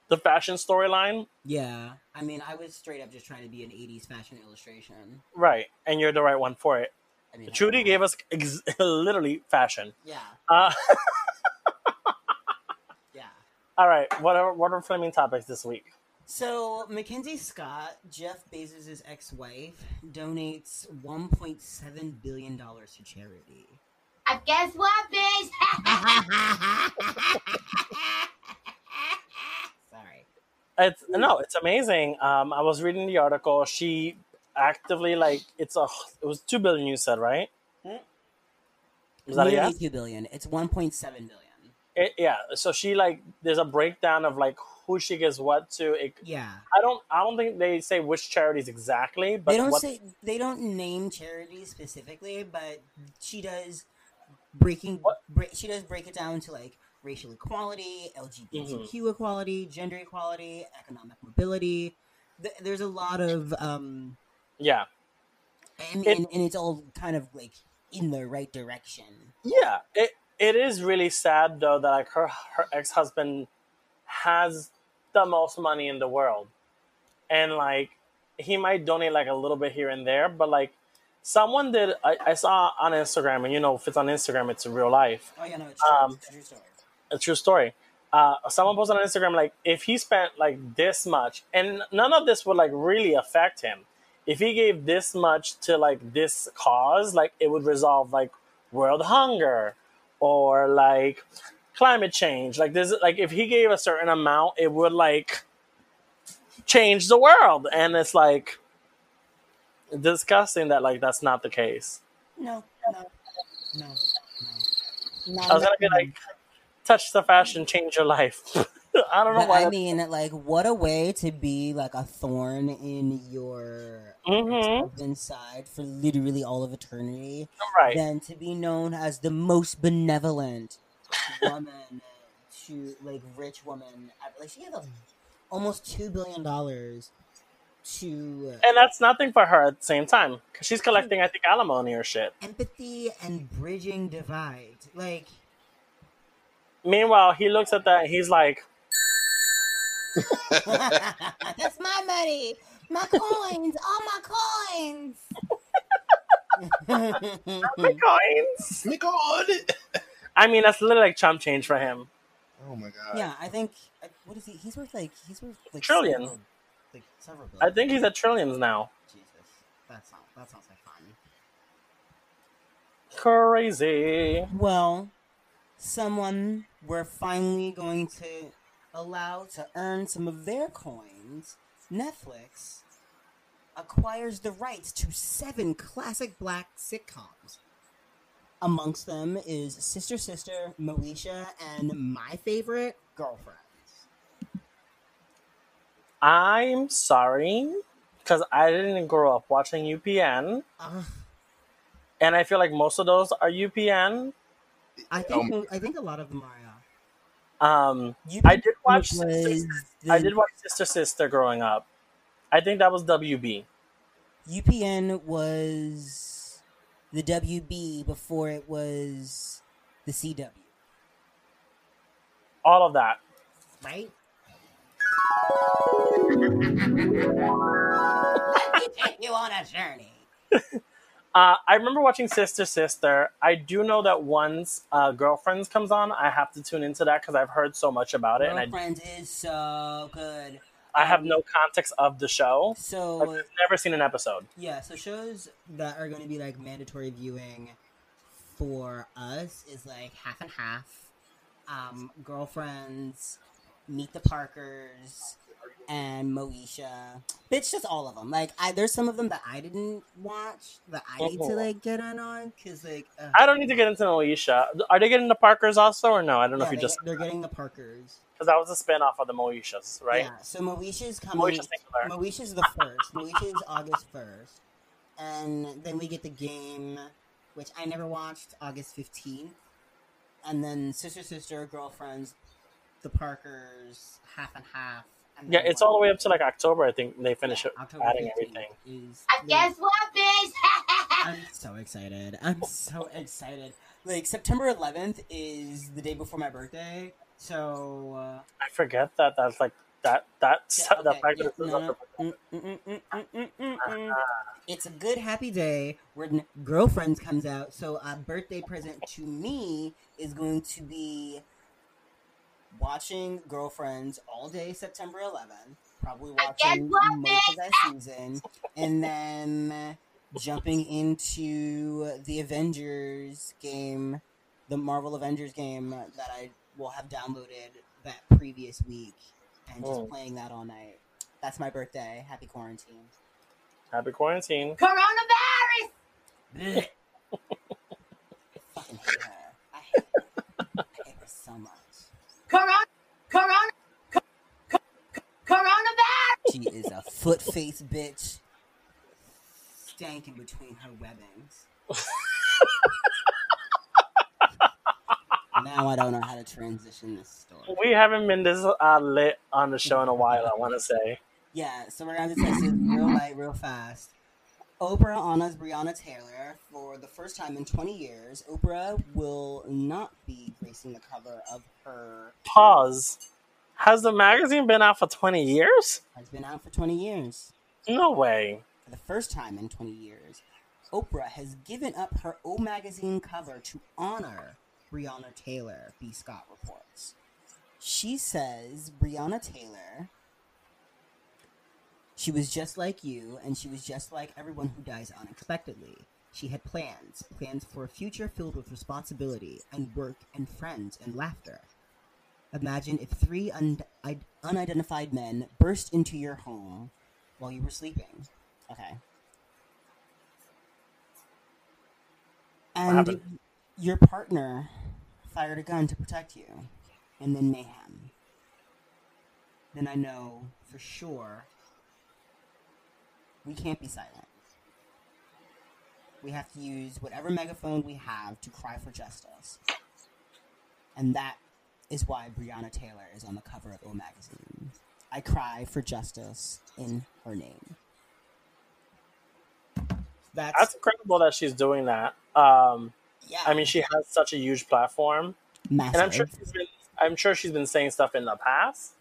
the fashion storyline. Yeah. I mean, I was straight up just trying to be an 80s fashion illustration. Right. And you're the right one for it. I mean, Trudy gave us literally fashion. Yeah. Yeah. All right. What are flaming topics this week? So, Mackenzie Scott, Jeff Bezos' ex-wife, donates $1.7 billion to charity. I guess what, bitch? Sorry. It's amazing. I was reading the article. She actively it was $2 billion. You said, right? Was that a yes? $2 billion. It's $1.7 billion. So she there's a breakdown of who she gives what to. I don't think they say which charities exactly. But they don't name charities specifically, but she does break it down to racial equality, LGBTQ equality, gender equality, economic mobility. There's a lot of and it's all kind of in the right direction. Yeah, it is really sad though that her ex-husband has the most money in the world, and he might donate a little bit here and there, but someone did. I saw on Instagram, and if it's on Instagram, it's in real life. Oh yeah, no, it's true. It's true story. a true story. Someone posted on Instagram, like, if he spent like this much, and none of this would like really affect him. If he gave this much to like this cause, like it would resolve like world hunger or like climate change. Like this, like if he gave a certain amount, it would like change the world. And it's like disgusting that like that's not the case. No. I was gonna be like, touch the fashion, change your life. I don't know but why. I mean, like, what a way to be like a thorn in your inside for literally all of eternity. Right. Than to be known as the most benevolent woman to like rich woman. Like she had almost $2 billion to, and that's nothing for her at the same time because she's collecting, I think, alimony or shit. Empathy and bridging divides, like. Meanwhile, he looks at that and he's like, that's my money, my coins, all my coins. My God. I mean, that's literally like chump change for him. Oh my God. Yeah, I think, what is he? He's worth like trillion. Several billion. I think he's at trillions now. Jesus. That sounds like fun. Crazy. Well, someone we're finally going to allow to earn some of their coins, Netflix acquires the rights to 7 classic black sitcoms. Amongst them is Sister Sister, Moesha, and my favorite, Girlfriends. I'm sorry, because I didn't grow up watching UPN. And I feel like most of those are UPN. I think a lot of them are. I did watch Sister Sister growing up. I think that was WB. UPN was the WB before it was the CW. All of that, right? Let me take you on a journey. I remember watching Sister Sister. I do know that once Girlfriends comes on, I have to tune into that because I've heard so much about it. Girlfriends is so good. I have no context of the show. So I've never seen an episode. Yeah, so shows that are going to be like mandatory viewing for us is like Half and Half, Girlfriends, Meet the Parkers, and Moesha. Bitch, just all of them. Like, there's some of them that I didn't watch that I need to, like, get in on. Because, like... I don't need to get into Moesha. Are they getting the Parkers also or no? I don't know if you just... They're getting the Parkers. Because that was a spinoff of the Moeshas, right? Yeah, so Moesha's coming... Moesha's the first. Moesha's August 1st. And then we get The Game, which I never watched, August 15th. And then Sister Sister, Girlfriends, The Parkers, Half and Half. Yeah, it's all the way up to like October. I think they finish adding everything. Guess what, bitch? I'm so excited. Like September 11th is the day before my birthday, so I forget that. That's like that. It's a good happy day when Girlfriends comes out. So a birthday present to me is going to be watching Girlfriends all day September 11th, probably watching most of that season, and then jumping into the Avengers game, the Marvel Avengers game that I will have downloaded that previous week, and just playing that all night. That's my birthday. Happy quarantine. Happy quarantine. Coronavirus! I fucking hate her. I hate her so much. Coronavirus! She is a foot-faced bitch. Stank in between her webbings. Now I don't know how to transition this story. We haven't been this lit on the show in a while, I want to say. Yeah, so we're going to text it real light, real fast. Oprah honors Breonna Taylor for the first time in 20 years. Oprah will not be gracing the cover of her... Pause. Has the magazine been out for 20 years? It's been out for 20 years. No way. For the first time in 20 years, Oprah has given up her O Magazine cover to honor Breonna Taylor, B. Scott reports. She says Breonna Taylor, she was just like you, and she was just like everyone who dies unexpectedly. She had plans for a future filled with responsibility and work and friends and laughter. Imagine if three unidentified men burst into your home while you were sleeping. Okay. And your partner fired a gun to protect you, and then mayhem. Then I know for sure we can't be silent. We have to use whatever megaphone we have to cry for justice. And that is why Breonna Taylor is on the cover of O Magazine. I cry for justice in her name. That's incredible that she's doing that. Yeah. I mean, she has such a huge platform. Massive. And I'm sure she's been saying stuff in the past.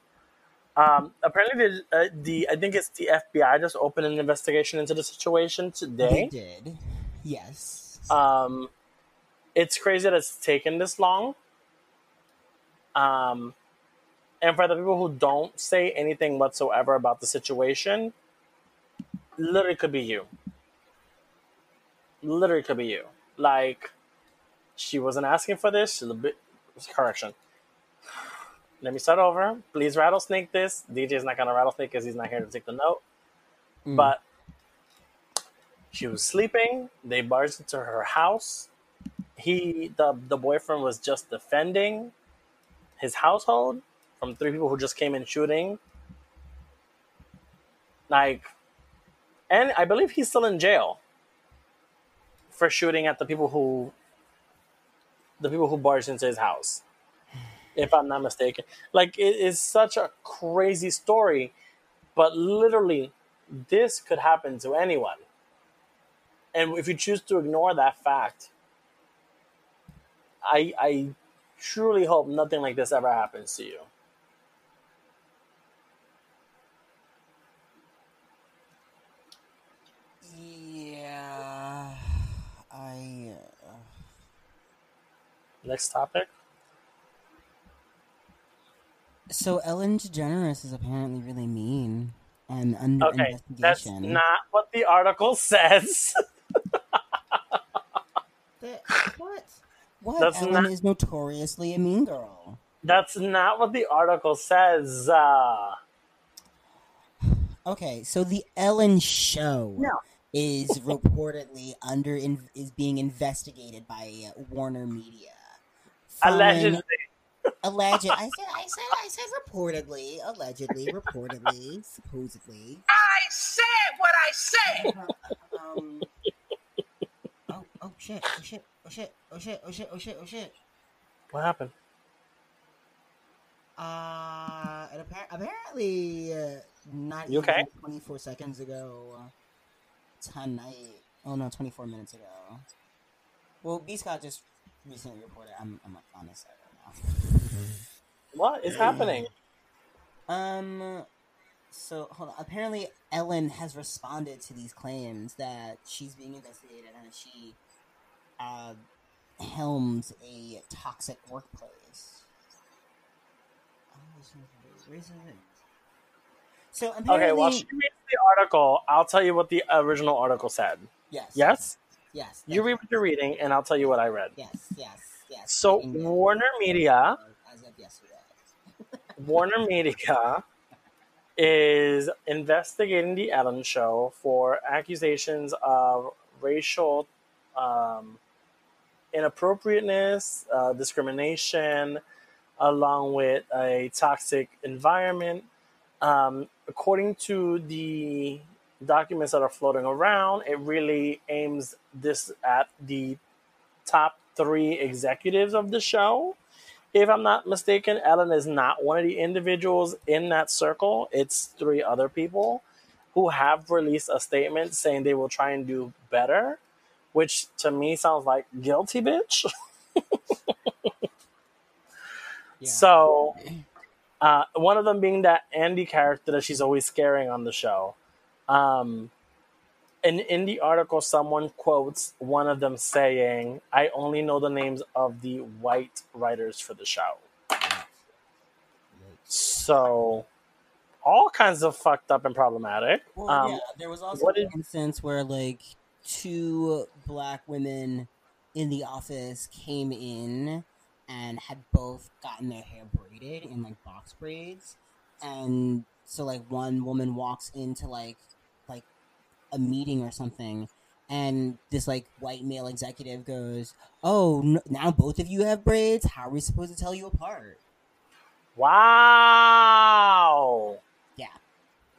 Apparently, I think it's the FBI just opened an investigation into the situation today. They did, yes. It's crazy that it's taken this long. And for the people who don't say anything whatsoever about the situation, literally could be you. Literally could be you. Like, she wasn't asking for this. Correction. Let me start over. Please rattlesnake this. DJ's not going to rattlesnake because he's not here to take the note. Mm. But she was sleeping. They barged into her house. The boyfriend was just defending his household from three people who just came in shooting. And I believe he's still in jail for shooting at the people who barged into his house. If I'm not mistaken. It is such a crazy story, but literally, this could happen to anyone. And if you choose to ignore that fact, I truly hope nothing like this ever happens to you. Yeah. Next topic. So Ellen DeGeneres is apparently really mean and under investigation. That's not what the article says. What? That's Ellen is notoriously a mean girl. That's not what the article says. Okay, so the Ellen Show is reportedly is being investigated by Warner Media. Allegedly. Alleged. I said reportedly, supposedly. I said what I said. Oh shit. What happened? And apparently not even 24 seconds ago, tonight. Oh no, 24 minutes ago. Well, B. Scott just recently reported. I'm on this side. What is happening? So hold on. Apparently, Ellen has responded to these claims that she's being investigated and that she helms a toxic workplace. So apparently, okay. While she reads the article, I'll tell you what the original article said. Yes. You read what you're reading, and I'll tell you what I read. Yes. Yes, so Warner Media is investigating the Ellen Show for accusations of racial inappropriateness, discrimination, along with a toxic environment. According to the documents that are floating around, it really aims this at the top three executives of the show. If I'm not mistaken, Ellen is not one of the individuals in that circle. It's three other people who have released a statement saying they will try and do better, which to me sounds like guilty, bitch. So one of them being that Andy character that she's always scaring on the show. And in the article, someone quotes one of them saying, "I only know the names of the white writers for the show." So, all kinds of fucked up and problematic. Well, yeah, there was also an instance where, like, two black women in the office came in and had both gotten their hair braided in, like, box braids. And so, like, one woman walks into, like a meeting or something, and this, like, white male executive goes, "Oh, no, now both of you have braids? How are we supposed to tell you apart?" Wow. Yeah.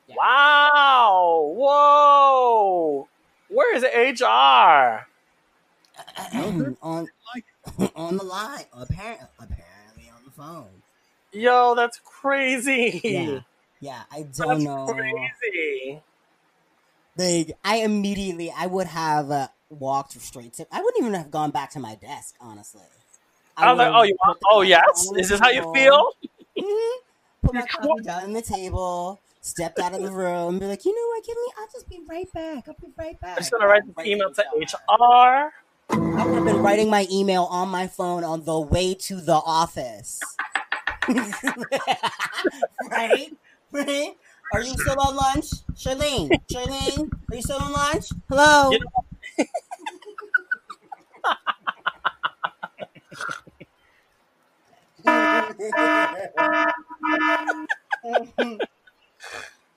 Wow. Whoa. Where is HR? On the line. Apparently on the phone. Yo, that's crazy. Yeah, I don't know. That's crazy. Like, I would have walked straight to, I wouldn't even have gone back to my desk, honestly. I was like, yes? Is this how you feel? Mm-hmm. Put my coffee down on the table, stepped out of the room, be like, you know what, I'll just be right back. I'm just going to write an email to HR. I would have been writing my email on my phone on the way to the office. Right? Are you still on lunch? Charlene, are you still on lunch? Hello?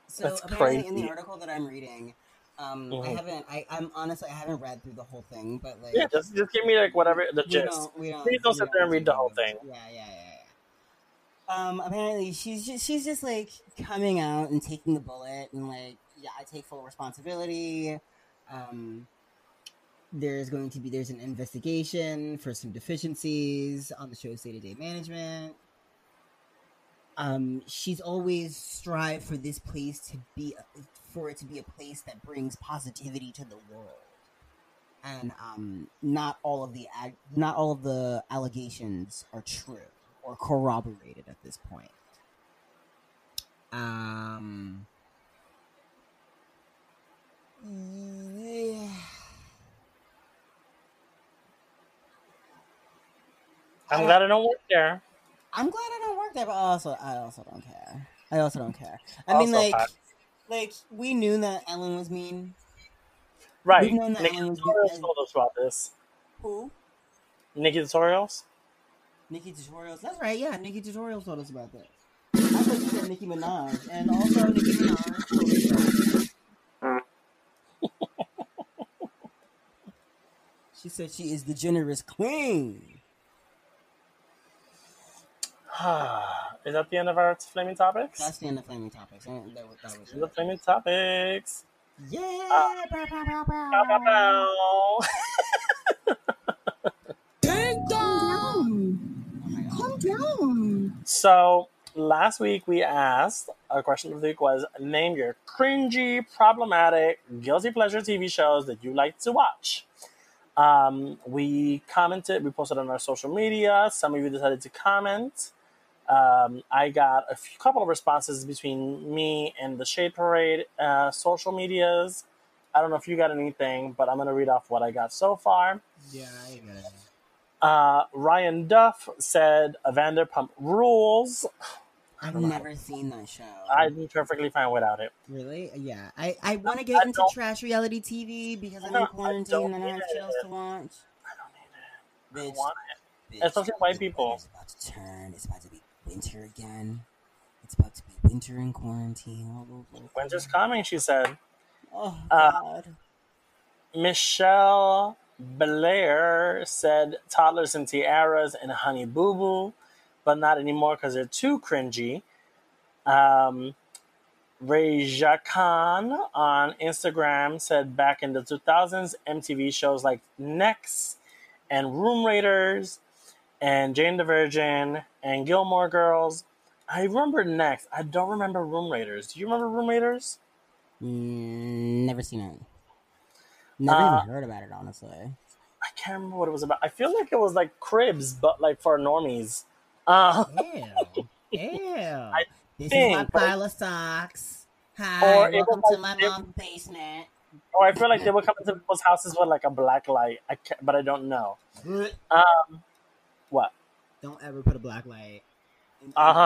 So apparently in the article that I'm reading, I haven't read through the whole thing, but like, just give me like whatever the gist. Please don't sit there and read the whole thing. Yeah. Apparently she's just like coming out and taking the bullet and like, yeah, I take full responsibility. There's an investigation for some deficiencies on the show's day-to-day management. She's always strived for this place to be a place that brings positivity to the world. And not all of the allegations are true or corroborated at this point. Yeah. I'm glad I don't work there. But I also don't care. I mean, like we knew that Ellen was mean. Right. We've known that Nikkie Ellen was mean. Told us about this. Who? Nikkie Tutorials. That's right. Yeah, Nikkie Tutorials told us about that. I thought you said Nicki Minaj, and also Nicki Minaj told us about this. She said she is the generous queen. Is that the end of our Flaming Topics? That's the end of Flaming Topics. The Flaming Topics. Yeah! Bow, bow, bow, bow, bow. Calm down! So, last week we asked, our question of the week was, name your cringy, problematic, guilty pleasure TV shows that you like to watch. We commented, we posted on our social media. Some of you decided to comment. I got a couple of responses between me and the Shade Parade social medias. I don't know if you got anything, but I'm going to read off what I got so far. Yeah, I got it. Ryan Duff said, Vanderpump Rules. I've never seen that show. I'd be perfectly fine without it. Really? Yeah. I want to get into trash reality TV because I'm in quarantine and I have shows to watch. I don't need it. Bitch, I want it. Especially white people. It's about to turn. It's about to be winter again. It's about to be winter in quarantine. All over. Winter's coming, she said. Oh, God. Michelle Blair said Toddlers and Tiaras and Honey Boo Boo. But not anymore because they're too cringy. Raja Khan on Instagram said back in the 2000s, MTV shows like Next and Room Raiders and Jane the Virgin and Gilmore Girls. I remember Next. I don't remember Room Raiders. Do you remember Room Raiders? Never seen it. Never even heard about it, honestly. I can't remember what it was about. I feel like it was like Cribs, but like for normies. Ew. This is my pile of socks. Hi, welcome to my mom's basement. Or I feel like they would come into people's houses with like a black light. I can't, but I don't know. What? Don't ever put a black light. I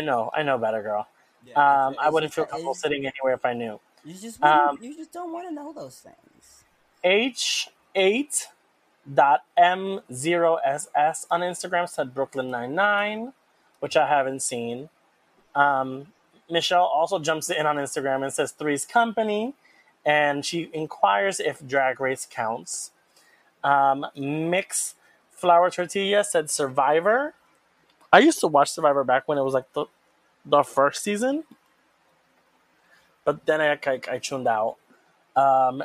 know better, girl. Yeah, I wouldn't feel comfortable sitting anywhere if I knew. You just don't want to know those things. H8.M0SS on Instagram said Brooklyn 99, which I haven't seen. Michelle also jumps in on Instagram and says Three's Company, and she inquires if Drag Race counts. Mix Flower Tortilla said Survivor. I used to watch Survivor back when it was like the first season, but then I tuned out.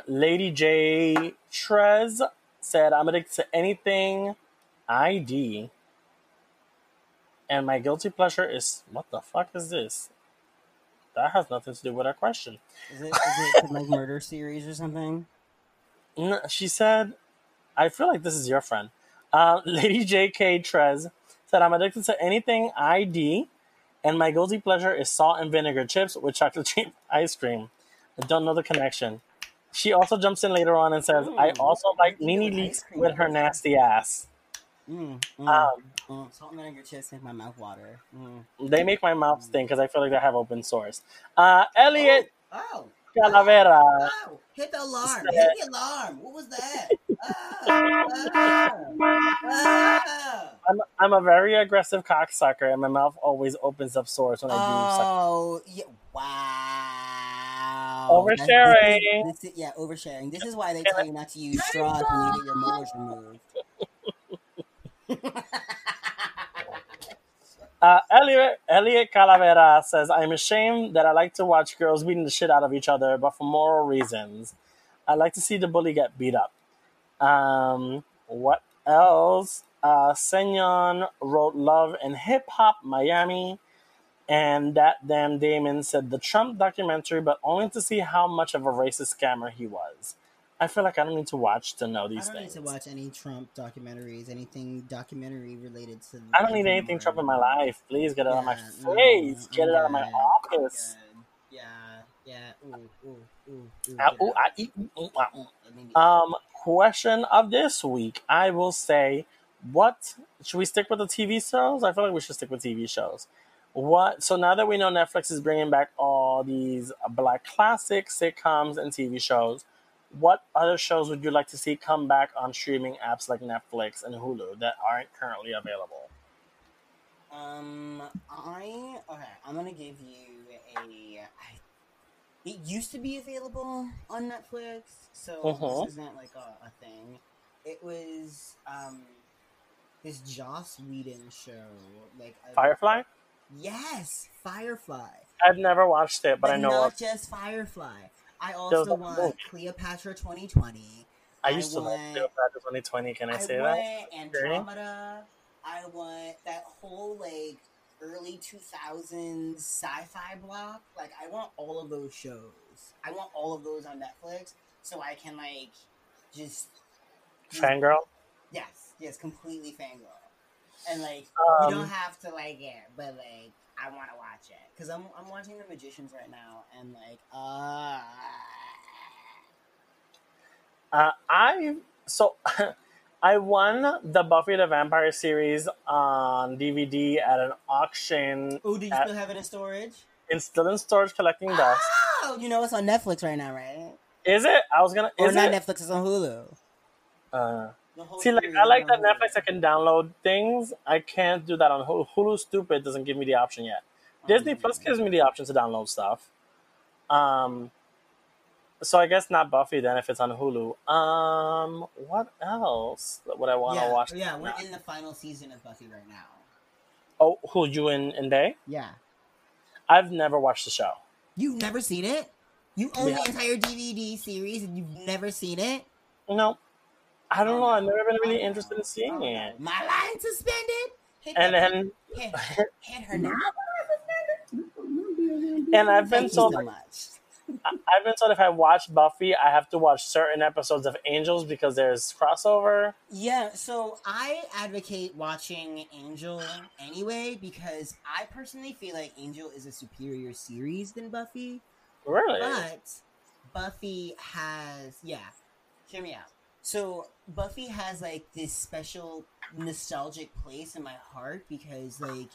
Lady J Trez said, I'm addicted to anything ID. And my guilty pleasure is, what the fuck is this? That has nothing to do with our question. Is it like murder series or something? No, she said, I feel like this is your friend. Lady JK Trez said, I'm addicted to anything ID. And my guilty pleasure is salt and vinegar chips with chocolate chip ice cream. I don't know the connection. She also jumps in later on and says, I also like Nene Leakes with her nasty ass. Salt and vinegar chips make my mouth water. They make my mouth stink because I feel like I have open sores. Elliot Calavera. Oh, hit the alarm. Hit the alarm. What was that? I'm a very aggressive cocksucker, and my mouth always opens up sores when I do. Oh, yeah. Wow! Oversharing. This is oversharing. This is why they tell you not to use straws when you get your molars removed. Elliot Calavera says, "I'm ashamed that I like to watch girls beating the shit out of each other, but for moral reasons, I like to see the bully get beat up." What else? Senyon wrote Love and Hip Hop Miami, and that damn Damon said the Trump documentary, but only to see how much of a racist scammer he was. I feel like I don't need to watch to know these things. I don't need to watch any Trump documentaries, anything documentary related to... I don't need anything Trump in my life. Please get it out of my face. Get it out of my office. Yeah, yeah. Question of this week, I will say, what should we stick with the TV shows? I feel like we should stick with TV shows. So now that we know Netflix is bringing back all these black classics, sitcoms, and TV shows, what other shows would you like to see come back on streaming apps like Netflix and Hulu that aren't currently available? I'm gonna give you it used to be available on Netflix, so this isn't like a thing. It was this Joss Whedon show, like Firefly. Yes, Firefly. I've never watched it, but I know not just Firefly. I also want Cleopatra 2020. I used to love Cleopatra 2020. Can I say that? Andromeda. I want that whole like early 2000s sci-fi block. Like, I want all of those shows. I want all of those on Netflix so I can, like, just... Fangirl? Yes, completely fangirl. And, like, you don't have to like it, but, like, I want to watch it. Because I'm watching The Magicians right now, and, like, I won the Buffy the Vampire series on DVD at an auction. Oh, do you still have it in storage? It's still in storage, collecting dust. Oh, you know it's on Netflix right now, right? Is it? Or not Netflix, it's on Hulu. See, like, I like that Netflix I can download things. I can't do that on Hulu. Hulu stupid doesn't give me the option yet. Disney Plus gives me the option to download stuff. So I guess not Buffy then if it's on Hulu. What else would I want to watch? Yeah, we're in the final season of Buffy right now. Oh, who, you and they? Yeah. I've never watched the show. You've never seen it? You own the entire DVD series and you've never seen it? No. I don't know. I've never been really interested in seeing it. My line suspended? Hit her now. And I've been told... so much. I've been told if I watch Buffy, I have to watch certain episodes of Angels because there's crossover. Yeah, so I advocate watching Angel anyway because I personally feel like Angel is a superior series than Buffy. Really? But Buffy has, yeah, hear me out. So Buffy has like this special nostalgic place in my heart because like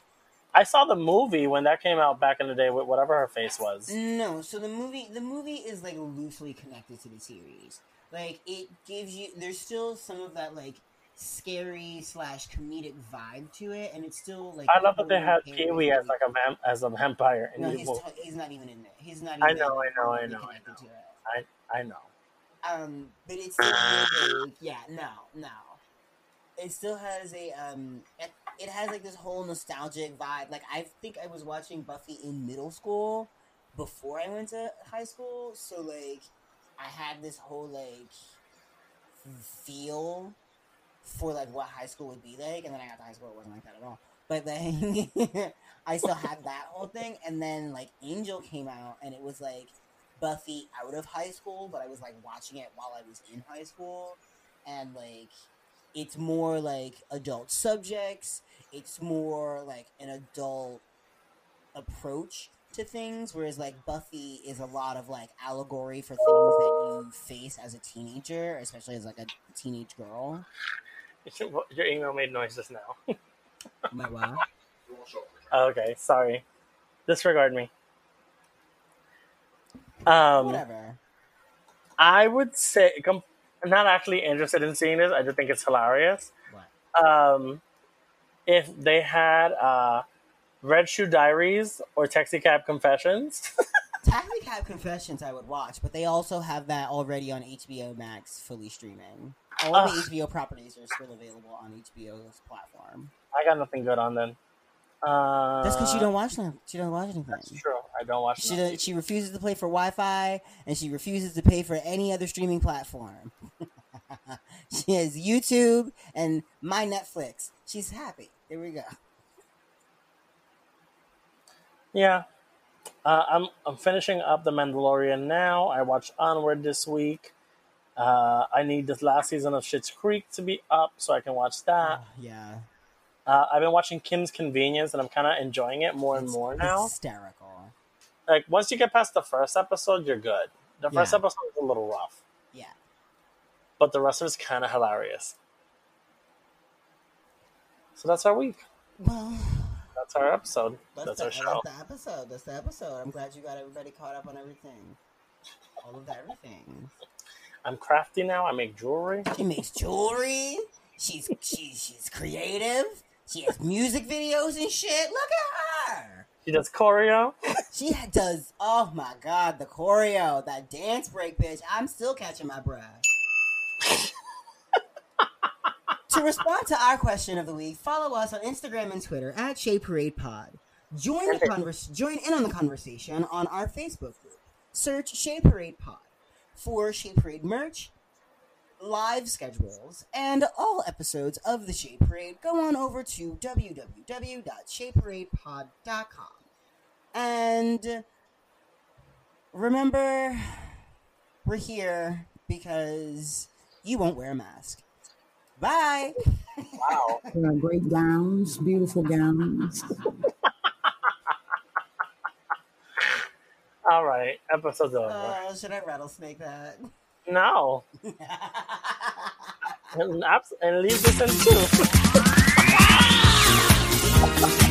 I saw the movie when that came out back in the day with whatever her face was. No, so the movie is like loosely connected to the series. Like it gives you, there's still some of that like scary / comedic vibe to it, and it's still like I love that they had Pee-wee as like a vampire. No, he's not even in there. He's not. Even I know. But it's still like, yeah, no. It still has a it has like this whole nostalgic vibe. Like I think I was watching Buffy in middle school before I went to high school, so like I had this whole like feel for like what high school would be like, and then I got to high school, it wasn't like that at all. But like I still had that whole thing, and then like Angel came out, and it was like Buffy out of high school, but I was like watching it while I was in high school, and like it's more like adult subjects. It's more like an adult approach to things, whereas like Buffy is a lot of like allegory for things that you face as a teenager, especially as like a teenage girl. Your email made noise just now. My wow. Okay, sorry. Disregard me. Whatever. I would say I'm not actually interested in seeing this. I just think it's hilarious. What? If they had Red Shoe Diaries or Taxi Cab Confessions. Taxi Cab Confessions I would watch, but they also have that already on HBO Max fully streaming. All the HBO properties are still available on HBO's platform. I got nothing good on then. That's because she don't watch them. She don't watch anything. That's true. I don't watch them. She refuses to pay for Wi-Fi, and she refuses to pay for any other streaming platform. She has YouTube and my Netflix. She's happy. There we go. Yeah. I'm finishing up The Mandalorian now. I watched Onward this week. I need this last season of Schitt's Creek to be up so I can watch that. Oh, yeah. I've been watching Kim's Convenience, and I'm kind of enjoying it more and more now. Hysterical. Like, once you get past the first episode, you're good. The first episode is a little rough. Yeah. But the rest of it's kind of hilarious. So that's our week. Well, that's our episode. That's our show. That's the episode. I'm glad you got everybody caught up on everything. All of everything. I'm crafty now. I make jewelry. She makes jewelry. She's creative. She has music videos and shit. Look at her. She does choreo. She does, oh my God, the choreo, that dance break, bitch. I'm still catching my breath. To respond to our question of the week, follow us on Instagram and Twitter at Shea Parade Pod. Join in on the conversation on our Facebook group. Search Shea Parade Pod for Shea Parade merch, live schedules, and all episodes of The Shade Parade. Go on over to www.shadeparadepod.com. And remember, we're here because you won't wear a mask. Bye! Wow. Great gowns, beautiful gowns. All right, episode's over. Should I rattlesnake that? No. And leave this in too.